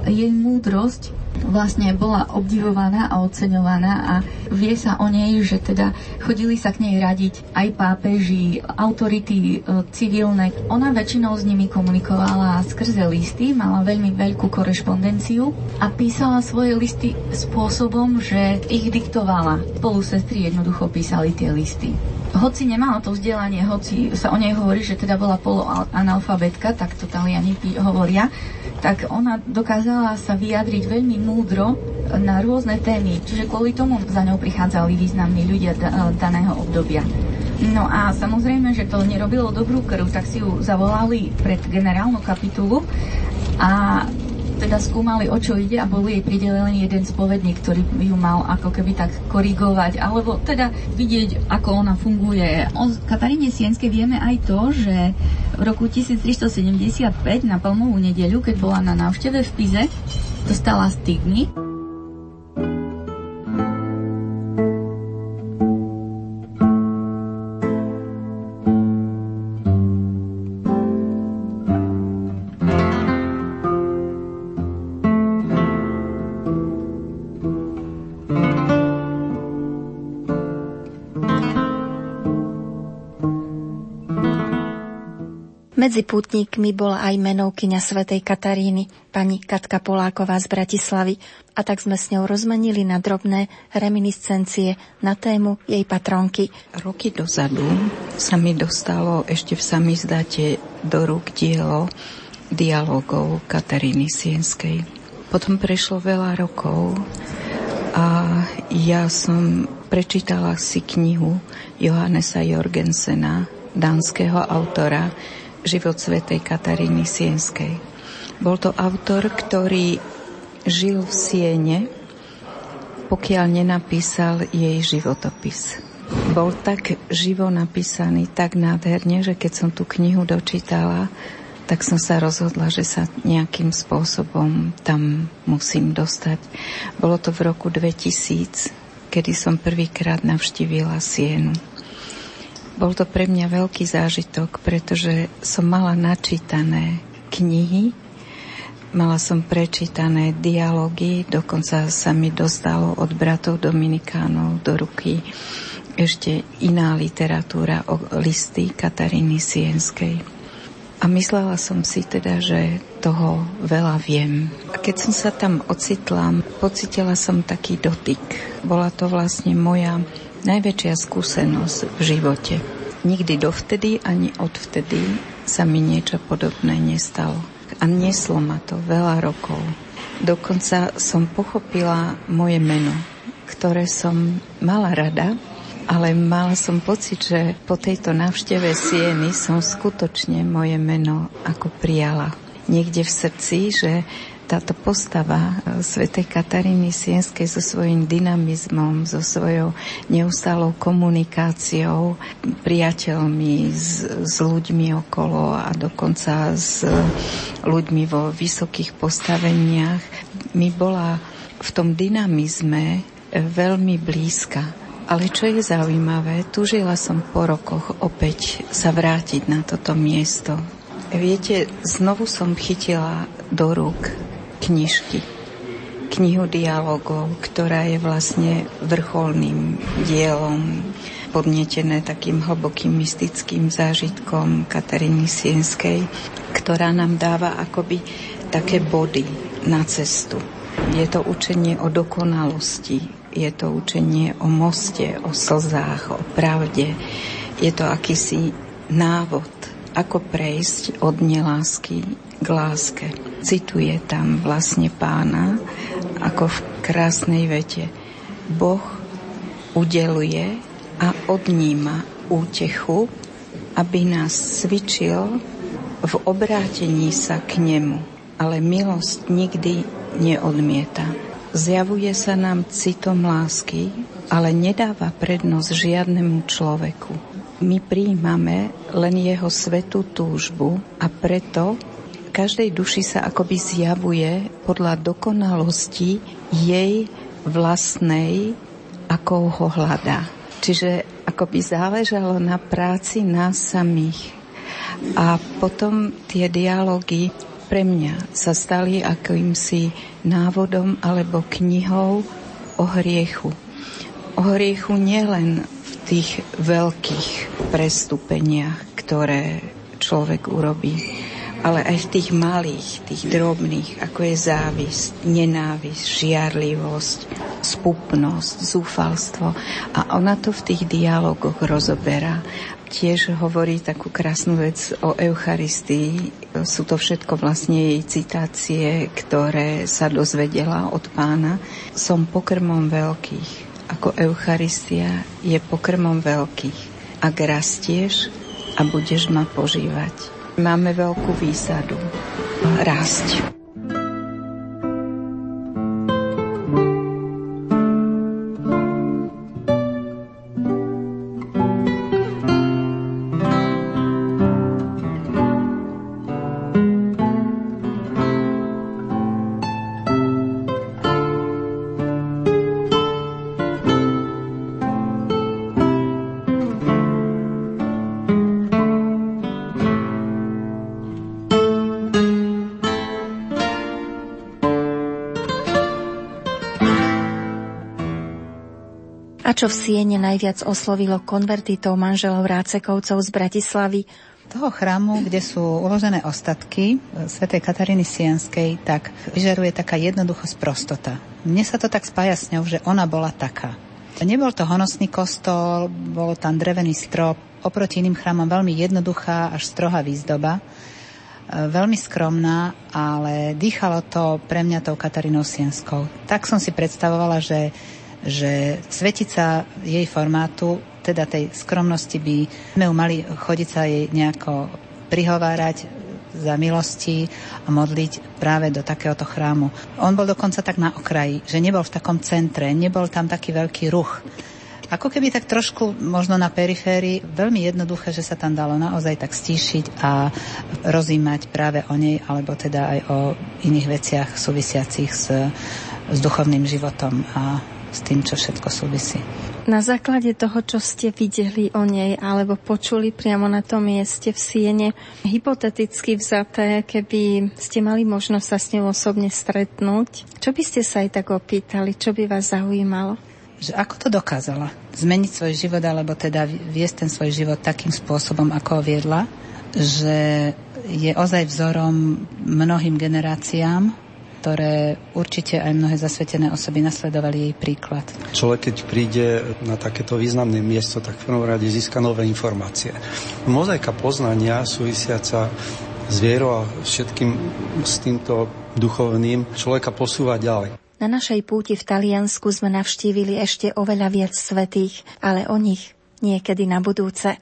jej múdrosť vlastne bola obdivovaná a oceňovaná a vie sa o nej, že teda chodili sa k nej radiť aj pápeži, autority civilné. Ona väčšinou s nimi komunikovala skrze listy, mala veľmi veľkú korešpondenciu a písala svoje listy spôsobom, že ich diktovala. Polusestry jednoducho písali tie listy. Hoci nemala to vzdelanie, hoci sa o nej hovorí, že teda bola poloanalfabetka, tak to Taliani hovoria, tak ona dokázala sa vyjadriť veľmi múdro na rôzne témy, čiže kvôli tomu za ňou prichádzali významní ľudia daného obdobia. No a samozrejme, že to nerobilo dobrú krv, tak si ju zavolali pred generálnu kapitulu a teda skúmali, o čo ide a bol jej pridelený jeden spovedník, ktorý by ju mal ako keby tak korigovať, alebo teda vidieť, ako ona funguje. O Kataríne Sienskej vieme aj to, že v roku 1375 na Palmovú nedeľu, keď bola na návšteve v Pize, dostala stigmy. Medzi pútnikmi bola aj menovkyňa svätej Kataríny, pani Katka Poláková z Bratislavy, a tak sme s ňou rozmenili na drobné reminiscencie na tému jej patronky. Roky dozadu sa mi dostalo ešte v samizdate do rúk dielo dialogov Kataríny Sienskej. Potom prešlo veľa rokov a ja som prečítala si knihu Johannesa Jorgensena, dánskeho autora, Život svätej Kataríny Sienskej. Bol to autor, ktorý žil v Siene, pokiaľ nenapísal jej životopis. Bol tak živo napísaný, tak nádherne, že keď som tú knihu dočítala, tak som sa rozhodla, že sa nejakým spôsobom tam musím dostať. Bolo to v roku 2000, kedy som prvýkrát navštívila Sienu. Bol to pre mňa veľký zážitok, pretože som mala načítané knihy, mala som prečítané dialógy, dokonca sa mi dostalo od bratov Dominikánov do ruky ešte iná literatúra o listy Kataríny Sienskej. A myslela som si teda, že toho veľa viem. A keď som sa tam ocitla, pocitila som taký dotyk. Bola to vlastne moja najväčšia skúsenosť v živote. Nikdy dovtedy, ani odvtedy sa mi niečo podobné nestalo. A neslo ma to veľa rokov. Dokonca som pochopila moje meno, ktoré som mala rada, ale mala som pocit, že po tejto návšteve Sieny som skutočne moje meno ako prijala. Niekde v srdci, že táto postava svätej Kataríny Sienskej so svojím dynamizmom, so svojou neustálou komunikáciou, priateľmi s ľuďmi okolo a dokonca s ľuďmi vo vysokých postaveniach, mi bola v tom dynamizme veľmi blízka. Ale čo je zaujímavé, túžila som po rokoch opäť sa vrátiť na toto miesto. Viete, znovu som chytila do rúk knižky, knihu dialogov, ktorá je vlastne vrcholným dielom, podnietené takým hlbokým mystickým zážitkom Kataríny Sienskej, ktorá nám dáva akoby také body na cestu. Je to učenie o dokonalosti. Je to učenie o moste, o slzách, o pravde. Je to akýsi návod, ako prejsť od nelásky k láske. Cituje tam vlastne Pána, ako v krásnej vete. Boh udeluje a odníma útechu, aby nás cvičil v obrátení sa k nemu. Ale milosť nikdy neodmieta. Zjavuje sa nám citom lásky, ale nedáva prednosť žiadnemu človeku. My prijímame len jeho svetú túžbu a preto každej duši sa akoby zjavuje podľa dokonalosti jej vlastnej, ako ho hľadá. Čiže akoby záležalo na práci nás samých. A potom tie dialógy pre mňa sa stali akýmsi návodom alebo knihou o hriechu. O hriechu nielen v tých veľkých prestúpeniach, ktoré človek urobí, ale aj v tých malých, tých drobných, ako je závisť, nenávisť, žiarlivosť, spupnosť, zúfalstvo. A ona to v tých dialogoch rozoberá. Tiež hovorí takú krásnu vec o Eucharistii. Sú to všetko vlastne jej citácie, ktoré sa dozvedela od Pána. Som pokrmom veľkých, ako Eucharistia je pokrmom veľkých. Ak rastieš a budeš ma požívať. Máme veľkú výsadu. Rásť. Čo v Siene najviac oslovilo konvertitov manželov Rácekovcov z Bratislavy? Toho chrámu, kde sú uložené ostatky svätej Kataríny Sienskej, tak vyžaruje taká jednoduchosť, prostota. Mne sa to tak spája s ňou, že ona bola taká. Nebol to honosný kostol, bol tam drevený strop, oproti iným chrámom veľmi jednoduchá až strohá výzdoba, veľmi skromná, ale dýchalo to pre mňa tou Katarínou Sienskou. Tak som si predstavovala, že svetica jej formátu, teda tej skromnosti, by sme mali chodiť sa jej nejako prihovárať za milosti a modliť práve do takéhoto chrámu. On bol dokonca tak na okraji, že nebol v takom centre, nebol tam taký veľký ruch. Ako keby tak trošku možno na periférii, veľmi jednoduché, že sa tam dalo naozaj tak stíšiť a rozímať práve o nej, alebo teda aj o iných veciach súvisiacich s duchovným životom a s tým, čo všetko súvisí. Na základe toho, čo ste videli o nej alebo počuli priamo na tom mieste v Siene, hypoteticky vzaté, keby ste mali možnosť sa s ňou osobne stretnúť, čo by ste sa aj tak opýtali, čo by vás zaujímalo? Že ako to dokázala? Zmeniť svoj život, alebo teda viesť ten svoj život takým spôsobom, ako ho viedla, že je ozaj vzorom mnohým generáciám, ktoré určite aj mnohé zasvetené osoby nasledovali jej príklad. Človek, keď príde na takéto významné miesto, tak v prvom rade získa nové informácie. Mozaika poznania súvisiaca s vierou a všetkým s týmto duchovným človeka posúva ďalej. Na našej púti v Taliansku sme navštívili ešte oveľa viac svätých, ale o nich niekedy na budúce.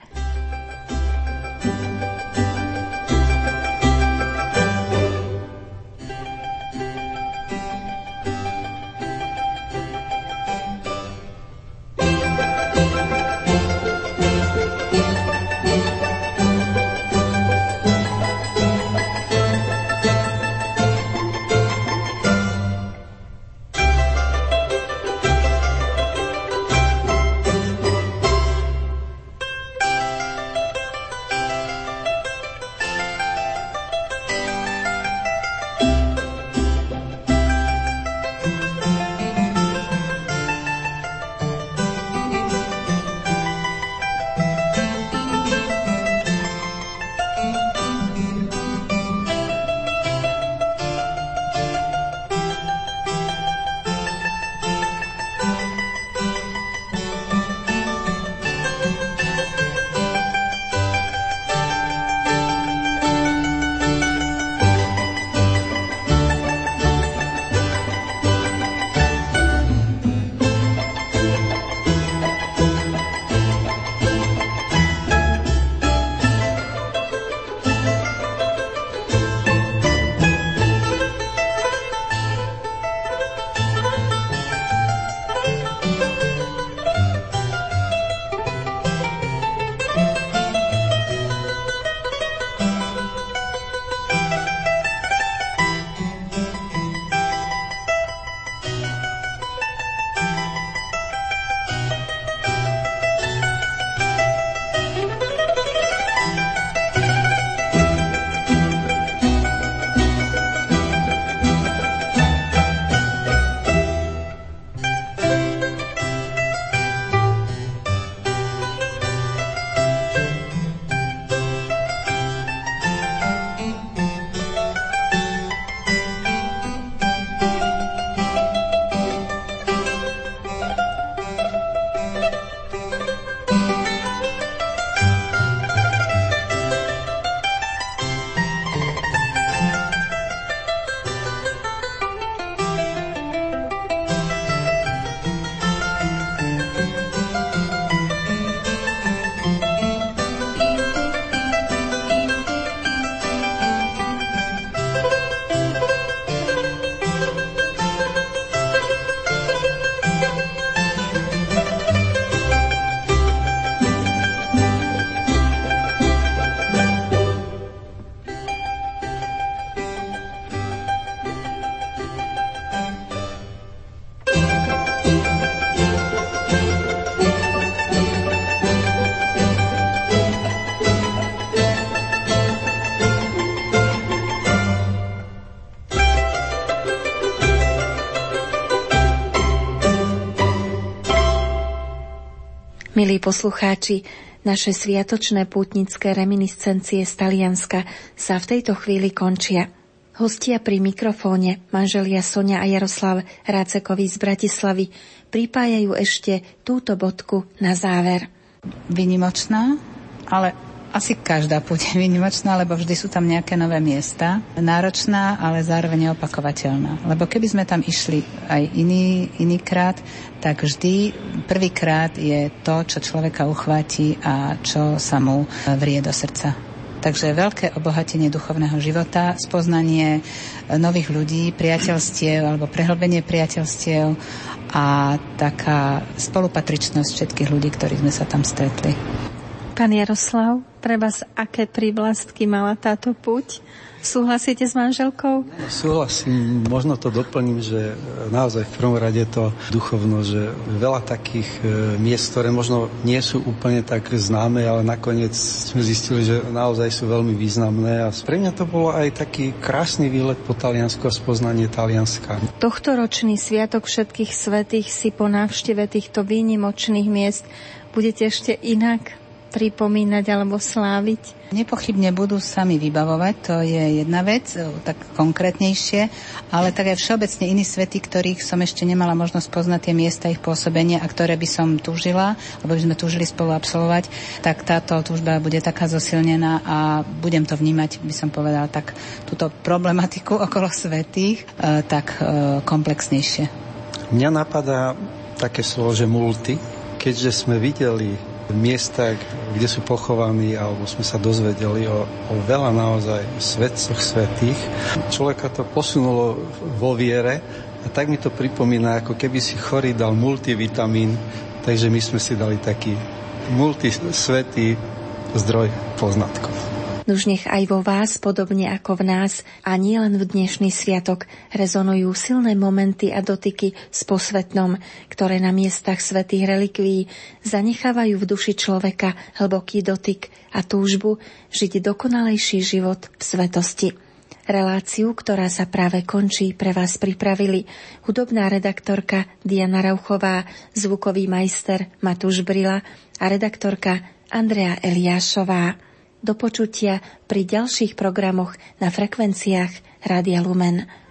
Milí poslucháči, naše sviatočné pútnické reminiscencie z Talianska sa v tejto chvíli končia. Hostia pri mikrofóne, manželia Sonia a Jaroslav Ráčekovi z Bratislavy, pripájajú ešte túto bodku na záver. Vynimočná, ale asi každá púť je vynimočná, lebo vždy sú tam nejaké nové miesta. Náročná, ale zároveň opakovateľná. Lebo keby sme tam išli aj iný krát, tak vždy prvýkrát je to, čo človeka uchváti a čo sa mu vrie do srdca. Takže veľké obohatenie duchovného života, spoznanie nových ľudí, priateľstiev alebo prehlbenie priateľstiev a taká spolupatričnosť všetkých ľudí, ktorých sme sa tam stretli. Pán Jaroslav, trebárs aké prívlastky mala táto puť? Súhlasíte s manželkou? Súhlasím, možno to doplním, že naozaj v prvom rade to duchovno, že veľa takých miest, ktoré možno nie sú úplne tak známe, ale nakoniec sme zistili, že naozaj sú veľmi významné a pre mňa to bolo aj taký krásny výlet po Taliansku a spoznanie Talianska. Tohtoročný Sviatok všetkých svätých si po návšteve týchto výnimočných miest budete ešte inak pripomínať alebo sláviť? Nepochybne budú sami vybavovať, to je jedna vec, tak konkrétnejšie, ale tak aj všeobecne iní svety, ktorých som ešte nemala možnosť poznať tie miesta, ich pôsobenie a ktoré by som túžila, alebo by sme túžili spolu absolvovať, tak táto túžba bude taká zosilnená a budem to vnímať, by som povedala, tak túto problematiku okolo svätých tak komplexnejšie. Mňa napadá také slovo, že multi, keďže sme videli miesta, kde sú pochovaní, alebo sme sa dozvedeli o veľa naozaj svetcoch, svätých. Človeka to posunulo vo viere a tak mi to pripomína, ako keby si chorý dal multivitamín, takže my sme si dali taký multisvätý zdroj poznatkov. Nuž nech aj vo vás, podobne ako v nás, a nie len v dnešný sviatok, rezonujú silné momenty a dotyky s posvetnom, ktoré na miestach svätých relikvií zanechávajú v duši človeka hlboký dotyk a túžbu žiť dokonalejší život v svetosti. Reláciu, ktorá sa práve končí, pre vás pripravili hudobná redaktorka Diana Rauchová, zvukový majster Matúš Brila a redaktorka Andrea Eliášová. Do počutia pri ďalších programoch na frekvenciách Rádia Lumen.